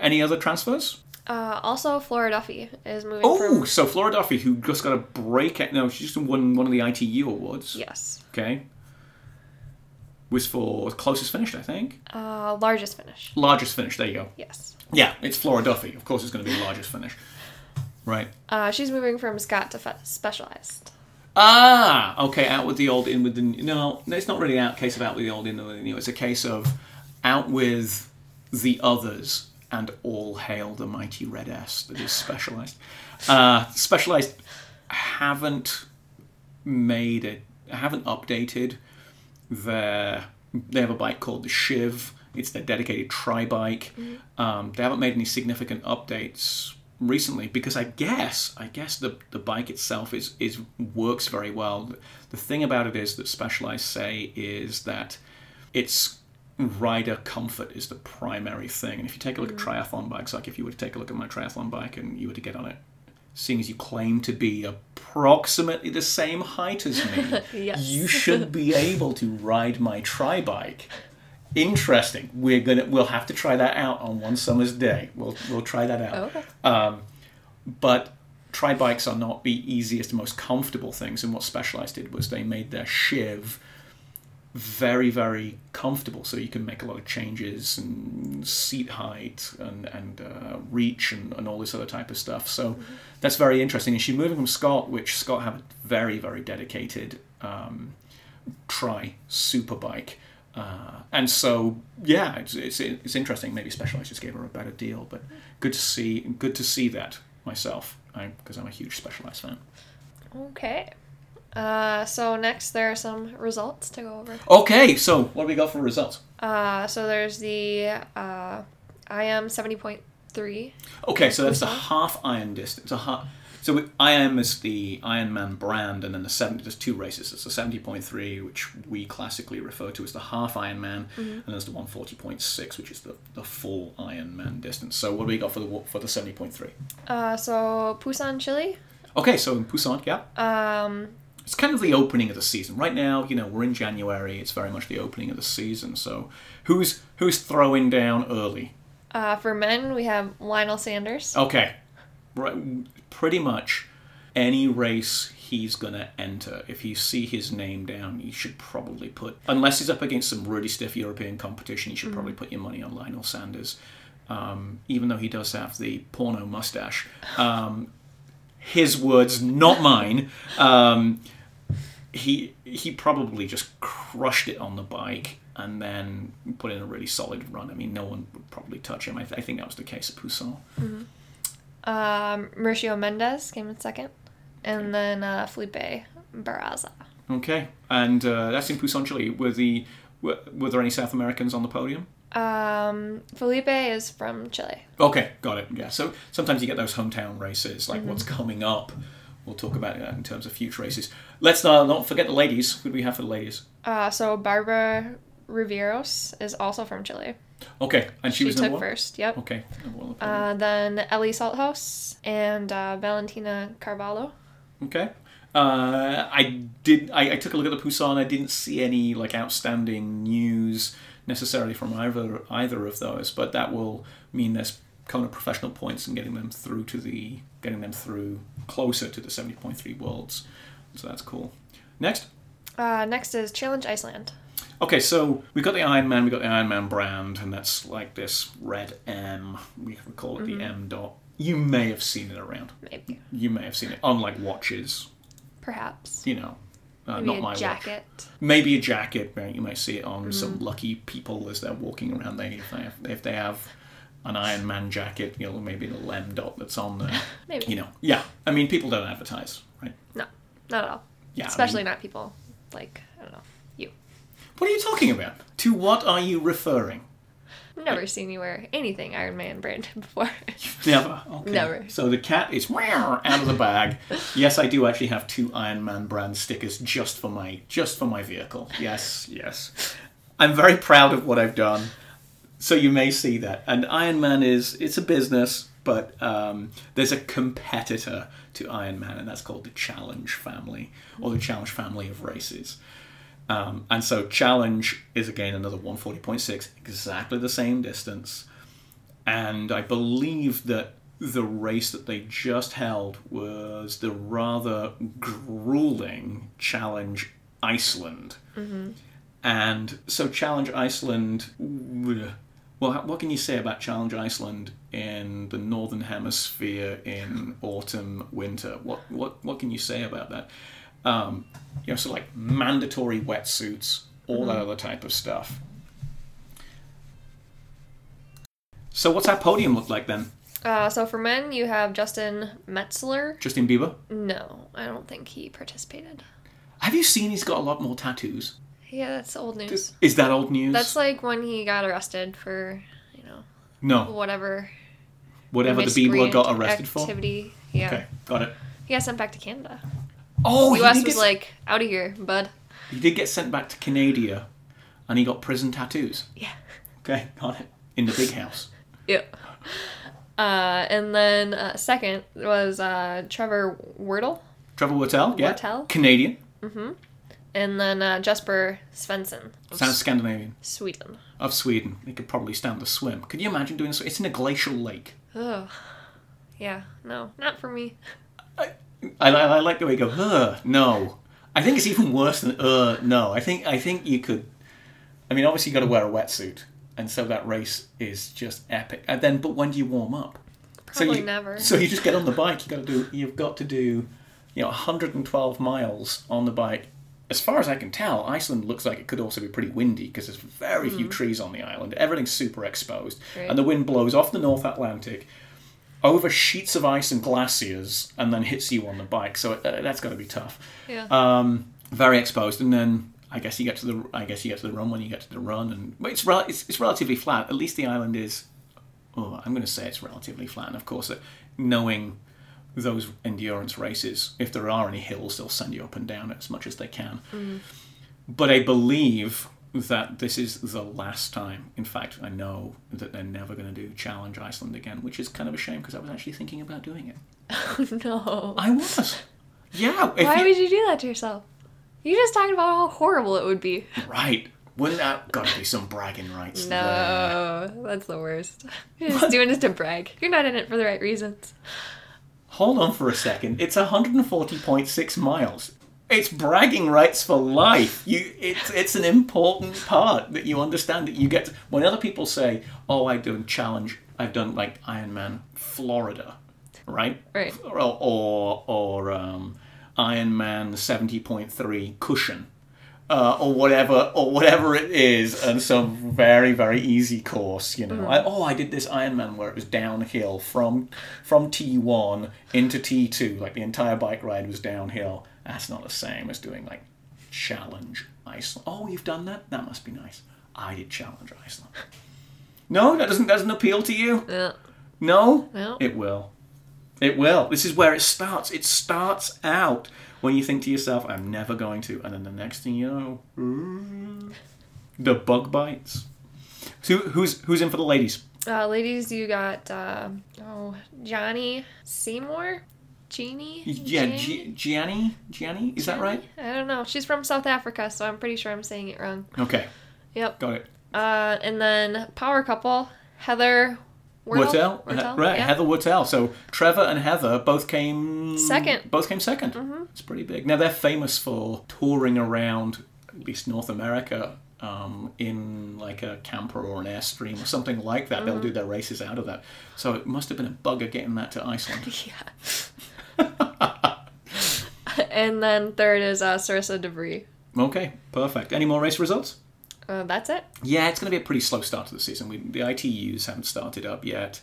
any other transfers? Uh, also, Flora Duffy is moving oh, from... Oh, so Flora Duffy, who just got a break... At, no, she just won one of the I T U awards. Yes. Okay. Was for closest finish, I think. Uh, largest finish. Largest finish, there you go. Yes. Yeah, it's Flora Duffy. Of course it's going to be largest finish. Right. Uh, she's moving from Scott to fe- Specialized. Ah! Okay, out with the old, in with the new. No, it's not really a case of out with the old, in with the new. It's a case of out with the others... and all hail the mighty red S that is Specialized. Uh, Specialized haven't made it, haven't updated their, they have a bike called the Shiv. It's their dedicated tri-bike. Mm-hmm. Um, they haven't made any significant updates recently because I guess, I guess the, the bike itself is, is works very well. The thing about it is that Specialized say is that it's rider comfort is the primary thing, and if you take a look mm-hmm. at triathlon bikes, like if you were to take a look at my triathlon bike and you were to get on it, seeing as you claim to be approximately the same height as me, yes. you should be able to ride my tri bike. Interesting. We're gonna we'll have to try that out on one summer's day. We'll we'll try that out. Okay. Um, but tri bikes are not the easiest, most comfortable things, and what Specialized did was they made their Shiv very, very comfortable, so you can make a lot of changes and seat height and, and uh, reach and, and all this other type of stuff. So mm-hmm. that's very interesting. And she's moving from Scott, which Scott have a very, very dedicated um, tri superbike. Uh, and so, yeah, it's, it's it's interesting. Maybe Specialized just gave her a better deal, but good to see good to see that myself, because I'm a huge Specialized fan. Okay. Uh, so next there are some results to go over. Okay, so what do we got for results? Uh, so there's the uh, I M seventy point three. Okay, so that's the half Iron distance. A half, so we, I M is the Ironman brand, and then the seventy. There's two races. It's the seventy point three, which we classically refer to as the half Ironman, mm-hmm. and there's the one forty point six, which is the, the full Ironman distance. So what do we got for the for the seventy point three? Uh, so Pusan, Chile. Okay, so in Pusan, yeah. Um. It's kind of the opening of the season. Right now, you know, we're in January. It's very much the opening of the season. So who's who's throwing down early? Uh, for men, we have Lionel Sanders. Okay. Right, pretty much any race he's going to enter, if you see his name down, you should probably put... Unless he's up against some really stiff European competition, you should mm-hmm. probably put your money on Lionel Sanders. Um, even though he does have the porno mustache. Um, his words, not mine. Um, he he probably just crushed it on the bike and then put in a really solid run. I mean, no one would probably touch him. I, th- I think that was the case at Poussin. Mm-hmm. Um, Mauricio Mendes came in second. And then uh, Felipe Barraza. Okay. And uh, that's in Poussin, Chile. Were, the, were, were there any South Americans on the podium? Um, Felipe is from Chile. Okay, got it. Yeah, so sometimes you get those hometown races, like mm-hmm. what's coming up. We'll talk about that in terms of future races. Let's not, not forget the ladies. Who do we have for the ladies? Uh, so Barbara Riveros is also from Chile. Okay, and she, she was number one? She took first, yep. Okay. Well, uh, then Ellie Salthouse and uh, Valentina Carvalho. Okay. Uh, I did. I, I took a look at the Poussin. I didn't see any like outstanding news necessarily from either either of those, but that will mean there's kind of professional points and getting them through to the getting them through closer to the seventy point three worlds. So that's cool. Next. Uh, next is Challenge Iceland. Okay, so we've got the Ironman, we've got the Ironman brand, and that's like this red M. We can call it mm-hmm. the M dot. You may have seen it around. Maybe. You may have seen it on like watches. Perhaps. You know, uh, maybe not a my jacket. Watch. Maybe a jacket. Right? You may see it on mm. some lucky people as they're walking around. They if they have, if they have an Iron Man jacket, you know, maybe the Lem dot that's on there. Maybe. You know, yeah. I mean, people don't advertise, right? No, not at all. Yeah, especially I mean, not people like I don't know you. What are you talking about? To what are you referring? I've never seen you wear anything Iron Man branded before. Never? Okay. Never. So the cat is out of the bag. Yes, I do actually have two Iron Man brand stickers just for my just for my vehicle. Yes, yes. I'm very proud of what I've done. So you may see that. And Iron Man is, it's a business, but um, there's a competitor to Iron Man, and that's called the Challenge family, or the Challenge family of races. Um, and so Challenge is, again, another one forty point six, exactly the same distance. And I believe that the race that they just held was the rather grueling Challenge Iceland. Mm-hmm. And so Challenge Iceland, well, what can you say about Challenge Iceland in the Northern Hemisphere in autumn, winter? What what what can you say about that? Um, you know, so like mandatory wetsuits, all mm-hmm. that other type of stuff. So what's our podium look like then? Uh, so for men, you have Justin Metzler. Justin Bieber? No, I don't think he participated. Have you seen he's got a lot more tattoos? Yeah, that's old news. Is that old news? That's like when he got arrested for, you know, no. whatever. Whatever the Bieber got arrested activity. for? Activity, yeah. Okay, got it. He got sent back to Canada. Oh, the U S was get... like, out of here, bud. He did get sent back to Canada, and he got prison tattoos. Yeah. Okay, got it. In the big house. Yeah. Uh, and then uh, second was uh, Trevor Wirtle. Trevor Wirtle, yeah. Wirtle. Canadian. Mm-hmm. And then uh, Jesper Svensson. Sounds Scandinavian. Sweden. Of Sweden. He could probably stand to swim. Could you imagine doing this? It's in a glacial lake. Oh. Yeah, no. Not for me. I... I, I like the way you go, uh, no. I think it's even worse than, uh, no. I think I think you could, I mean, obviously you got to wear a wetsuit, and so that race is just epic. And then, but when do you warm up? Probably so you, never. So you just get on the bike, you got to do, you've got to do, you know, one hundred twelve miles on the bike. As far as I can tell, Iceland looks like it could also be pretty windy, because there's very mm-hmm. few trees on the island. Everything's super exposed. Great. And the wind blows off the North Atlantic, over sheets of ice and glaciers, and then hits you on the bike. So uh, that's got to be tough. Yeah. Um, very exposed, and then I guess you get to the I guess you get to the run when you get to the run, and well, it's, re- it's it's relatively flat. At least the island is. Oh, I'm going to say it's relatively flat. And of course, uh, knowing those endurance races, if there are any hills, they'll send you up and down as much as they can. Mm-hmm. But I believe that this is the last time. In fact, I know that they're never going to do Challenge Iceland again, which is kind of a shame, because I was actually thinking about doing it. Oh, no. I was. Yeah. Why you... would you do that to yourself? You just talked about how horrible it would be. Right. Wouldn't that gotta be some bragging rights? No, there? That's the worst. You're just what? doing it to brag. You're not in it for the right reasons. Hold on for a second. It's one hundred forty point six miles. It's bragging rights for life. You, it's it's an important part that you understand that you get to, when other people say, "Oh, I've done challenge. I've done like Ironman Florida, right? Right. Or or, or um, Ironman seventy point three cushion, uh, or whatever or whatever it is, and some very very easy course. You know, mm-hmm. I, oh, I did this Ironman where it was downhill from from T one into T two. Like the entire bike ride was downhill." That's not the same as doing, like, Challenge Iceland. Oh, you've done that? That must be nice. I did Challenge Iceland. No, that doesn't doesn't appeal to you? Yeah. No? Yeah. It will. It will. This is where it starts. It starts out when you think to yourself, I'm never going to. And then the next thing you know, the bug bites. So who's, who's in for the ladies? Uh, ladies, you got uh, oh Johnny Seymour. Jeannie? Yeah, Gianni? Gianni? Gianni? Is Gianni? That right? I don't know. She's from South Africa, so I'm pretty sure I'm saying it wrong. Okay. Yep. Got it. Uh, and then power couple, Heather Wortel. Wortel? Right, yeah. Heather Wortel. So Trevor and Heather both came... Second. Both came second. Mm-hmm. It's pretty big. Now, they're famous for touring around, at least North America, um, in like a camper or an Airstream or something like that. Mm-hmm. They'll do their races out of that. So it must have been a bugger getting that to Iceland. Yeah. And then third is uh, Sarissa DeVries. Okay, perfect. Any more race results? Uh, that's it. Yeah, it's going to be a pretty slow start to the season. We, the I T Us haven't started up yet.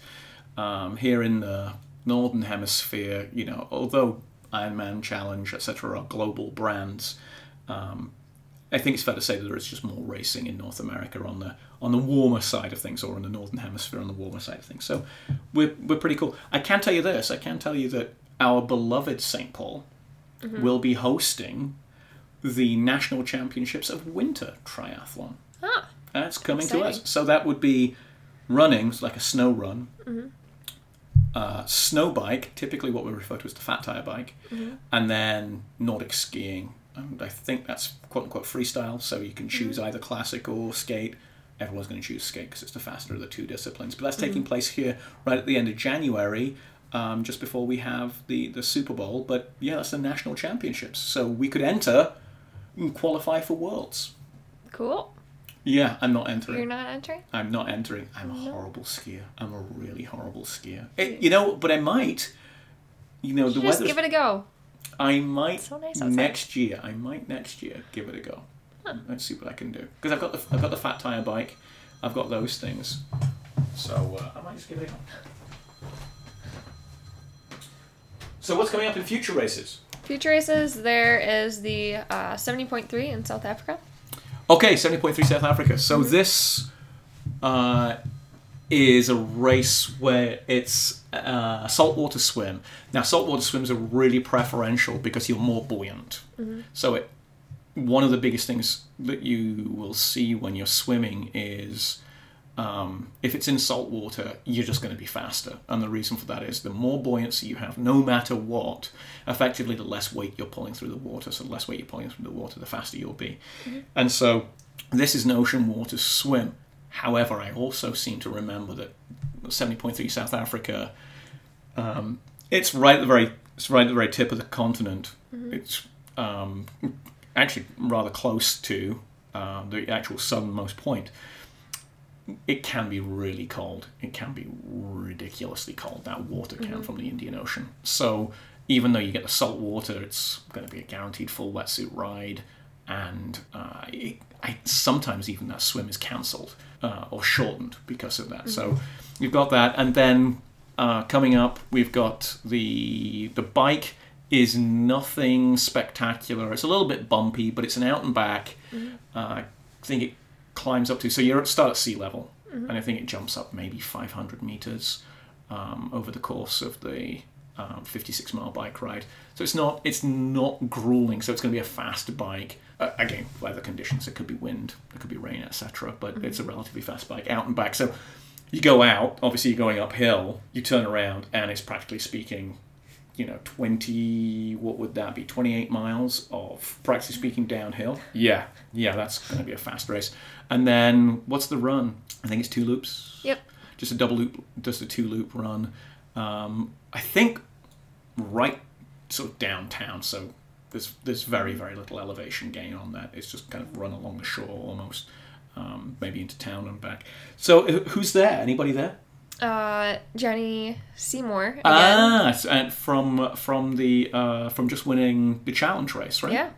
Um, here in the Northern Hemisphere, you know, although Ironman, Challenge, et cetera are global brands, um, I think it's fair to say that there is just more racing in North America on the on the warmer side of things, or in the Northern Hemisphere on the warmer side of things. So we're we're pretty cool. I can tell you this. I can tell you that our beloved Saint Paul mm-hmm. will be hosting the National Championships of Winter Triathlon. Ah, that's coming exciting. To us. So that would be running, like a snow run, mm-hmm. uh, snow bike, typically what we refer to as the fat tire bike, mm-hmm. and then Nordic skiing. And I think that's quote-unquote freestyle, so you can choose mm-hmm. either classic or skate. Everyone's going to choose skate because it's the faster of the two disciplines. But that's mm-hmm. taking place here right at the end of January, Um, just before we have the, the Super Bowl. But yeah, that's the national championships. So we could enter and qualify for Worlds. Cool. Yeah, I'm not entering. You're not entering? I'm not entering. I'm no. a horrible skier. I'm a really horrible skier. It, you know, but I might. You know, you the weather. Just give it a go. I might so nice next year. I might next year give it a go. Huh. Let's see what I can do. Because I've got the I've got the fat tire bike. I've got those things. So uh, I might just give it a go. So what's coming up in future races? Future races, there is the uh, seventy point three in South Africa. Okay, seventy point three South Africa. So mm-hmm. this uh, is a race where it's uh, a saltwater swim. Now, saltwater swims are really preferential because you're more buoyant. Mm-hmm. So it, one of the biggest things that you will see when you're swimming is... Um, if it's in salt water, you're just going to be faster. And the reason for that is the more buoyancy you have, no matter what, effectively the less weight you're pulling through the water. So the less weight you're pulling through the water, the faster you'll be. Mm-hmm. And so this is an ocean water swim. However, I also seem to remember that seventy point three South Africa, um, it's right at the very it's right at the very tip of the continent. Mm-hmm. It's um, actually rather close to uh, the actual southernmost point. It can be really cold. It can be ridiculously cold, that water can mm-hmm. from the Indian Ocean. So even though you get the salt water, it's going to be a guaranteed full wetsuit ride. And uh, it, I, sometimes even that swim is cancelled uh, or shortened because of that. Mm-hmm. So you've got that. And then uh, coming up, we've got the the bike is nothing spectacular. It's a little bit bumpy, but it's an out and back. Mm-hmm. Uh, I think it climbs up to, so you start at sea level, mm-hmm. and I think it jumps up maybe five hundred meters um, over the course of the um, fifty-six mile bike ride. So it's not it's not grueling. So it's going to be a fast bike. Uh, again, weather conditions. It could be wind, it could be rain, et cetera. But mm-hmm. it's a relatively fast bike out and back. So you go out. Obviously, you're going uphill. You turn around, and it's practically speaking you know, twenty, what would that be, twenty-eight miles of practically speaking downhill. Yeah, yeah, that's going to be a fast race. And then what's the run? I think it's two loops. Yep. Just a double loop, just a two-loop run. Um, I think right sort of downtown, so there's, there's very, very little elevation gain on that. It's just kind of run along the shore almost, um, maybe into town and back. So who's there? Anybody there? Uh, Jenny Seymour. Again. Ah, and from from the uh, from just winning the challenge race, right? Yeah.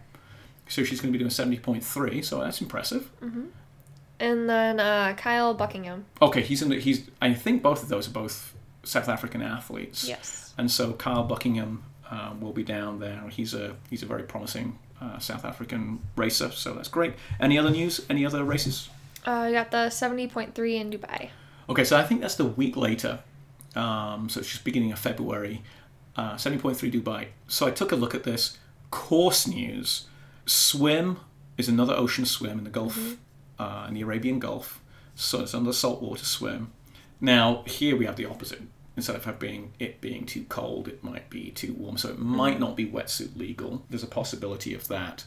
So she's going to be doing seventy point three. So that's impressive. Mm-hmm. And then uh, Kyle Buckingham. Okay, he's in. The, he's. I think both of those are both South African athletes. Yes. And so Kyle Buckingham uh, will be down there. He's a he's a very promising uh, South African racer. So that's great. Any other news? Any other races? Uh, I got the seventy point three in Dubai. Okay, so I think that's the week later. Um, so it's just beginning of February. Uh, seventy point three Dubai. So I took a look at this. Course news. Swim is another ocean swim in the Gulf, mm-hmm. uh, in the Arabian Gulf. So it's another saltwater swim. Now, here we have the opposite. Instead of being it being too cold, it might be too warm. So it might mm-hmm. not be wetsuit legal. There's a possibility of that.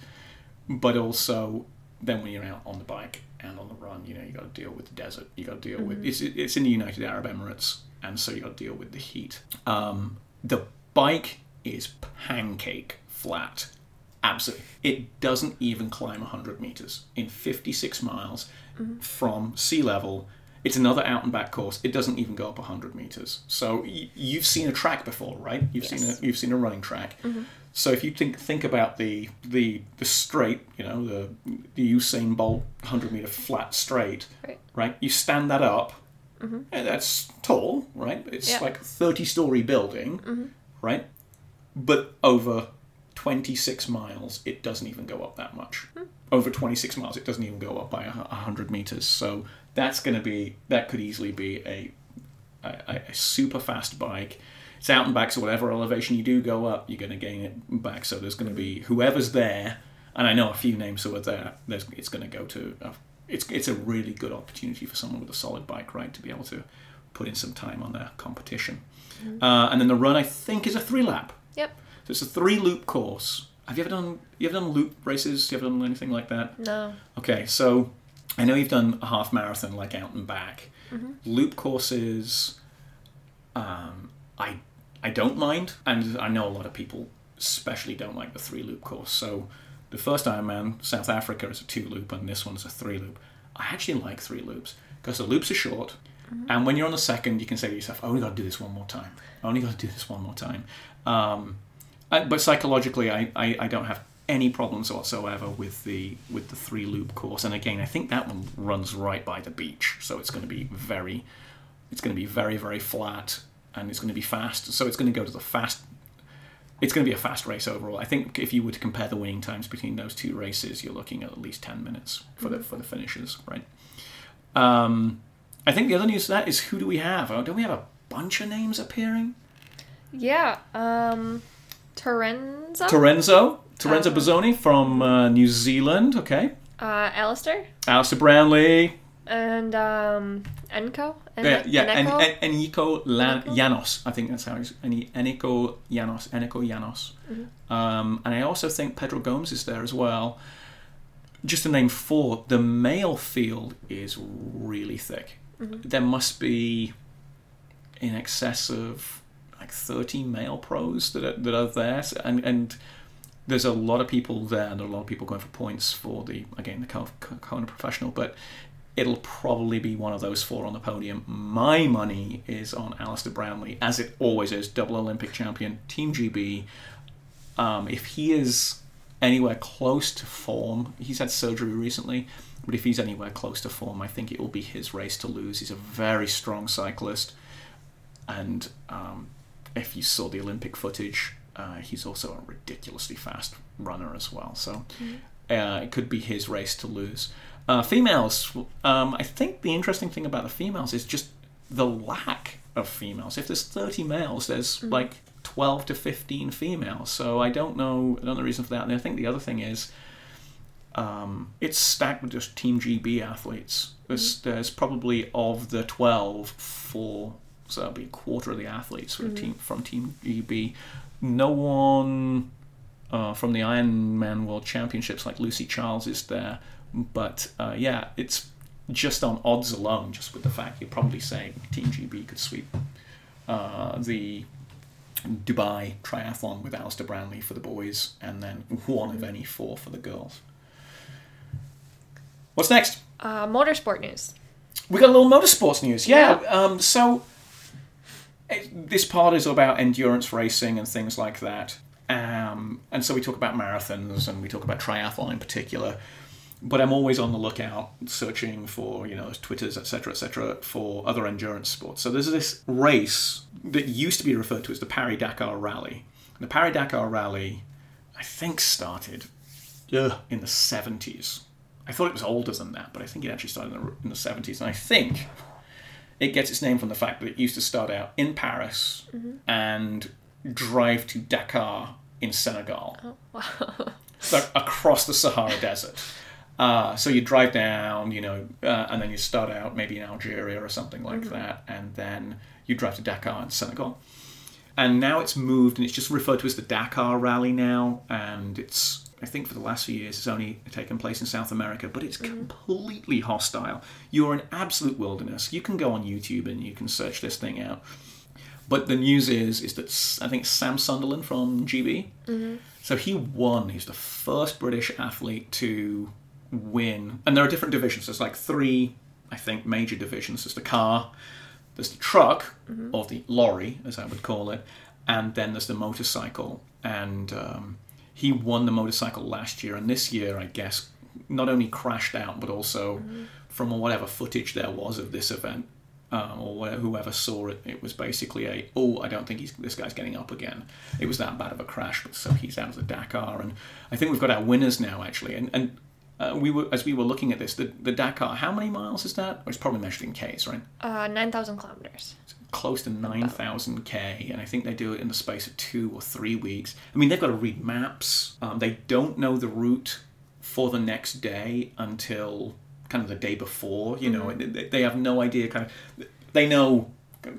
But also, then when you're out on the bike and on the run, you know, you got to deal with the desert. You got to deal mm-hmm. with it's it's in the United Arab Emirates, and so you got to deal with the heat. Um, the bike is pancake flat, absolutely. It doesn't even climb one hundred meters in fifty-six miles mm-hmm. from sea level. It's another out and back course. It doesn't even go up one hundred meters. So y- you've seen a track before, right? You've yes. seen a, you've seen a running track. Mm-hmm. So if you think think about the the, the straight, you know, the, the Usain Bolt one hundred meter flat straight, right? right? You stand that up, mm-hmm. and that's tall, right? It's yeah. like a thirty-story building, mm-hmm. right? But over twenty-six miles, it doesn't even go up that much. Mm-hmm. Over twenty-six miles, it doesn't even go up by one hundred meters. So that's going to be, that could easily be a, a, a super fast bike. It's out and back, so whatever elevation you do go up, you're going to gain it back. So there's going to be whoever's there, and I know a few names who are there. There's, it's going to go to. A, it's it's a really good opportunity for someone with a solid bike ride to be able to put in some time on their competition. Mm-hmm. Uh, and then the run, I think, is a three lap. Yep. So it's a three loop course. Have you ever done? You ever done loop races? You ever done anything like that? No. Okay, so I know you've done a half marathon, like out and back. Mm-hmm. Loop courses. Um, I. I don't mind, and I know a lot of people especially don't like the three-loop course. So the first Ironman, South Africa, is a two-loop, and this one's a three-loop. I actually like three loops, because the loops are short, mm-hmm. and when you're on the second, you can say to yourself, I only got to do this one more time. I only got to do this one more time. Um, I, but psychologically, I, I, I don't have any problems whatsoever with the with the three-loop course. And again, I think that one runs right by the beach, so it's going to be very, it's going to be very, very flat, and it's going to be fast, so it's going to go to the fast. It's going to be a fast race overall. I think if you were to compare the winning times between those two races, you're looking at at least ten minutes for the for the finishers, right? Um, I think the other news to that is who do we have? Oh, don't we have a bunch of names appearing? Yeah, um, Terenzo. Terenzo, Terenzo um, Bozzoni from uh, New Zealand. Okay. Uh, Alistair. Alistair Brownlee. And um, Enko? En- yeah, yeah. En- en- en- Eniko Lan- Janos. I think that's how he's... En- Eniko Janos. Eniko Janos. Mm-hmm. Um, and I also think Pedro Gomes is there as well. Just to name four, the male field is really thick. Mm-hmm. There must be in excess of like thirty male pros that are, that are there. And... and there's a lot of people there, and a lot of people going for points for the, again, the kind of, kind of professional, but it'll probably be one of those four on the podium. My money is on Alistair Brownlee, as it always is, double Olympic champion, Team G B. Um, if he is anywhere close to form, he's had surgery recently, but if he's anywhere close to form, I think it will be his race to lose. He's a very strong cyclist, and um, if you saw the Olympic footage, uh, he's also a ridiculously fast runner as well. So uh, it could be his race to lose. Uh, females, um, I think the interesting thing about the females is just the lack of females. If there's thirty males, there's mm-hmm. like twelve to fifteen females. So I don't know, I don't know the reason for that. And I think the other thing is um, it's stacked with just Team G B athletes. There's, mm-hmm. there's probably of the twelve, four so that'd be a quarter of the athletes sort of mm-hmm. team, from Team G B. No one uh, from the Ironman World Championships, like Lucy Charles, is there. But uh, yeah, it's just on odds alone, just with the fact you're probably saying Team G B could sweep uh, the Dubai Triathlon with Alistair Brownlee for the boys, and then one of any four for the girls. What's next? Uh, motorsport news. We got a little motorsports news, yeah. yeah. Um, so it, this part is about endurance racing and things like that. Um, and so we talk about marathons and we talk about triathlon in particular. But I'm always on the lookout, searching for, you know, Twitters, et cetera, et cetera, for other endurance sports. So there's this race that used to be referred to as the Paris-Dakar Rally. And the Paris-Dakar Rally, I think, started ugh, in the seventies. I thought it was older than that, but I think it actually started in the, in the seventies. And I think it gets its name from the fact that it used to start out in Paris mm-hmm. and drive to Dakar in Senegal. Oh, wow. So across the Sahara Desert. Uh, so you drive down, you know, uh, and then you start out maybe in Algeria or something like mm-hmm. that, and then you drive to Dakar in Senegal. And now it's moved, and it's just referred to as the Dakar Rally now, and it's, I think for the last few years, it's only taken place in South America, but it's mm-hmm. completely hostile. You're an absolute wilderness. You can go on YouTube and you can search this thing out. But the news is, is that I think Sam Sunderland from G B, mm-hmm. so he won. He's the first British athlete to win, and there are different divisions. There's like three, I think, major divisions. There's the car, there's the truck, mm-hmm. or the lorry, as I would call it, and then there's the motorcycle. And um, he won the motorcycle last year, and this year, I guess, not only crashed out, but also mm-hmm. from whatever footage there was of this event, um, or whatever, whoever saw it, it was basically a, oh, I don't think he's, this guy's getting up again. It was that bad of a crash, but so he's out of the Dakar. And I think we've got our winners now, actually. And and Uh, we were as we were looking at this, the, the Dakar, how many miles is that? It's probably measured in Ks, right? Uh, nine thousand kilometers. It's close to nine thousand K, and I think they do it in the space of two or three weeks. I mean, they've got to read maps. Um, they don't know the route for the next day until kind of the day before. You know, mm-hmm. they, they have no idea. Kind of, they know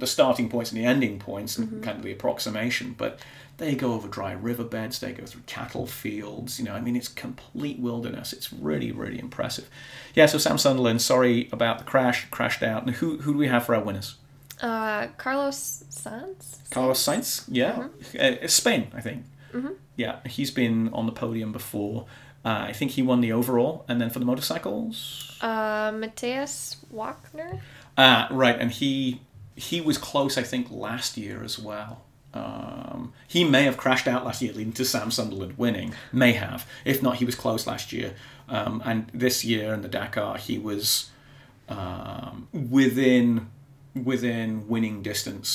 the starting points and the ending points and mm-hmm. kind of the approximation, but they go over dry riverbeds, they go through cattle fields, you know, I mean, it's complete wilderness. It's really, really impressive. Yeah, so Sam Sunderland, sorry about the crash, crashed out. And who who do we have for our winners? Uh, Carlos Sainz. Carlos Sainz, yeah. Mm-hmm. Uh, Spain, I think. Mm-hmm. Yeah, he's been on the podium before. Uh, I think he won the overall. And then for the motorcycles? Uh, Matthias Wachner. Uh, right, and he he was close, I think, last year as well. Um, he may have crashed out last year, leading to Sam Sunderland winning. May have. If not, he was close last year. Um, and this year in the Dakar, he was um, within within winning distance,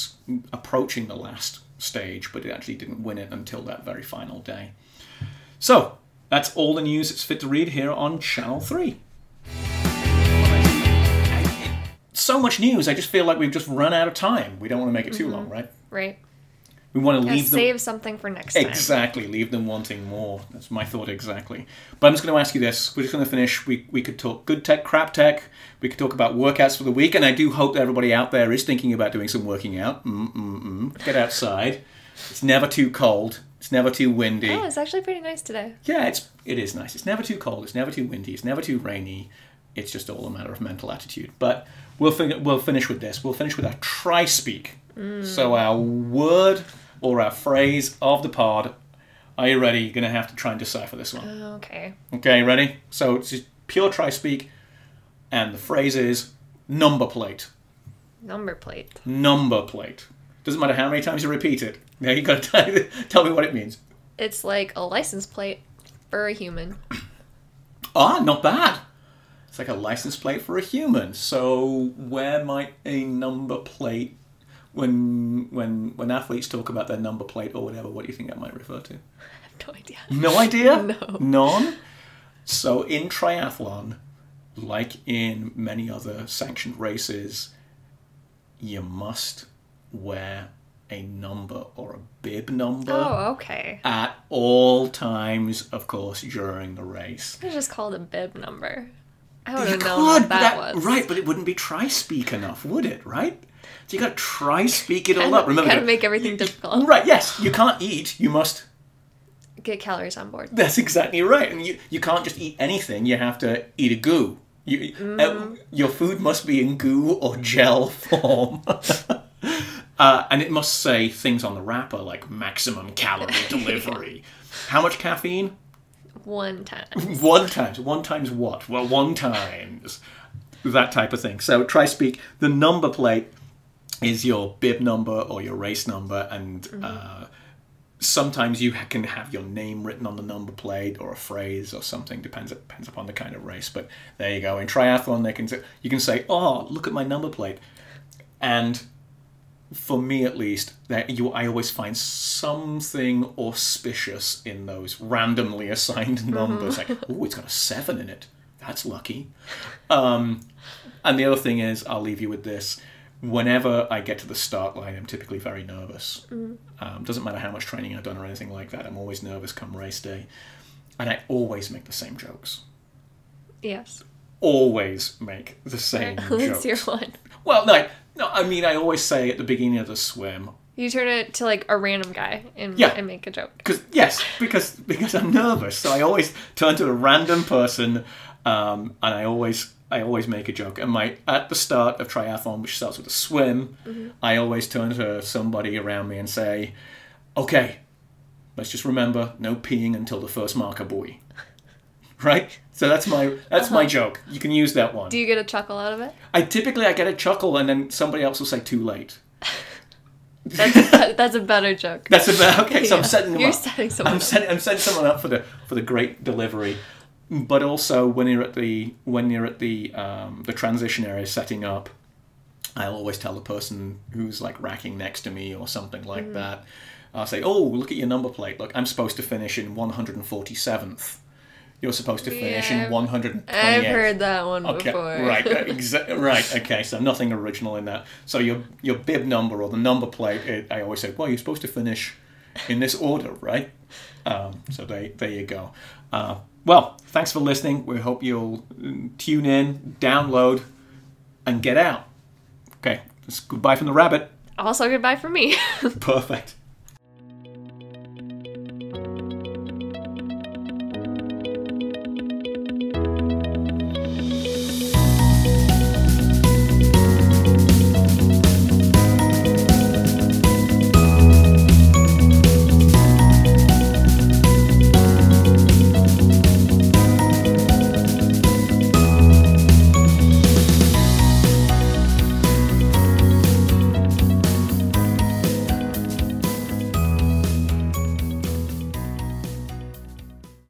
approaching the last stage, but it actually didn't win it until that very final day. So, that's all the news it's fit to read here on Channel three. So much news, I just feel like we've just run out of time. We don't want to make it too mm-hmm. long, right? Right. We want to leave them, save something for next time. Exactly. Leave them wanting more. That's my thought exactly. But I'm just going to ask you this. We're just going to finish. We we could talk good tech, crap tech. We could talk about workouts for the week. And I do hope that everybody out there is thinking about doing some working out. Mm-mm-mm. Get outside. It's never too cold. It's never too windy. Oh, it's actually pretty nice today. Yeah, it's it is nice. It's never too cold. It's never too windy. It's never too rainy. It's just all a matter of mental attitude. But we'll fin- we'll finish with this. We'll finish with our tri-speak. Mm. So our word or our phrase of the pod. Are you ready? You're going to have to try and decipher this one. Uh, okay. Okay, ready? So it's just pure tri-speak. And the phrase is number plate. Number plate. Number plate. Doesn't matter how many times you repeat it. Now you've got to tell me what it means. It's like a license plate for a human. Ah, not bad. It's like a license plate for a human. So where might a number plate... When when when athletes talk about their number plate or whatever, what do you think that might refer to? I have no idea. No idea? No. None? So in triathlon, like in many other sanctioned races, you must wear a number or a bib number. Oh, okay. At all times, of course, during the race. It's just called a bib number. I would have known what that, that was. Right, but it wouldn't be tri-speak enough, would it, right? So you got to try speak it all up. Remember, you got to make everything you, difficult. Right, yes. You can't eat. You must... get calories on board. That's exactly right. And you, you can't just eat anything. You have to eat a goo. You, mm. uh, your food must be in goo or gel form. uh, and it must say things on the wrapper like maximum calorie delivery. Yeah. How much caffeine? One times. One times. One times what? Well, one times. That type of thing. So try speak. The number plate is your bib number or your race number, and mm-hmm. uh, sometimes you can have your name written on the number plate or a phrase or something. Depends depends upon the kind of race. But there you go. In triathlon, they can say, you can say, "Oh, look at my number plate," and for me at least, that you I always find something auspicious in those randomly assigned numbers. Mm-hmm. Like, oh, it's got a seven in it. That's lucky. Um, and the other thing is, I'll leave you with this. Whenever I get to the start line, I'm typically very nervous. Mm. Um, doesn't matter how much training I've done or anything like that. I'm always nervous come race day. And I always make the same jokes. Yes. Always make the same jokes. Let's hear one. Well, no, no, I mean, I always say at the beginning of the swim... You turn it to, like, a random guy and, yeah. and make a joke. Cause, yes, because because I'm nervous. So I always turn to a random person... Um, and I always I always make a joke. And my at the start of triathlon, which starts with a swim, mm-hmm. I always turn to somebody around me and say, "Okay, let's just remember no peeing until the first marker buoy." Right? So that's my that's uh-huh. my joke. You can use that one. Do you get a chuckle out of it? I typically I get a chuckle, and then somebody else will say, "Too late." That's, that's a better joke. That's a better. Okay, so yeah. I'm setting them You're up. setting someone I'm up. Setting, I'm setting someone up for the for the great delivery. But also when you're at the when you're at the um, the transition area setting up, I'll always tell the person who's like racking next to me or something like mm-hmm. that. I'll say, "Oh, look at your number plate. Look, I'm supposed to finish in one hundred forty-seventh. You're supposed to finish yeah, in one hundred twenty-eighth. I've heard that one okay, before. right, exa- right. Okay, so nothing original in that. So your your bib number or the number plate. It, I always say, "Well, you're supposed to finish in this order, right?" Um, so they, there you go. Uh, Well, thanks for listening. We hope you'll tune in, download, and get out. Okay, that's goodbye from the rabbit. Also goodbye from me. Perfect.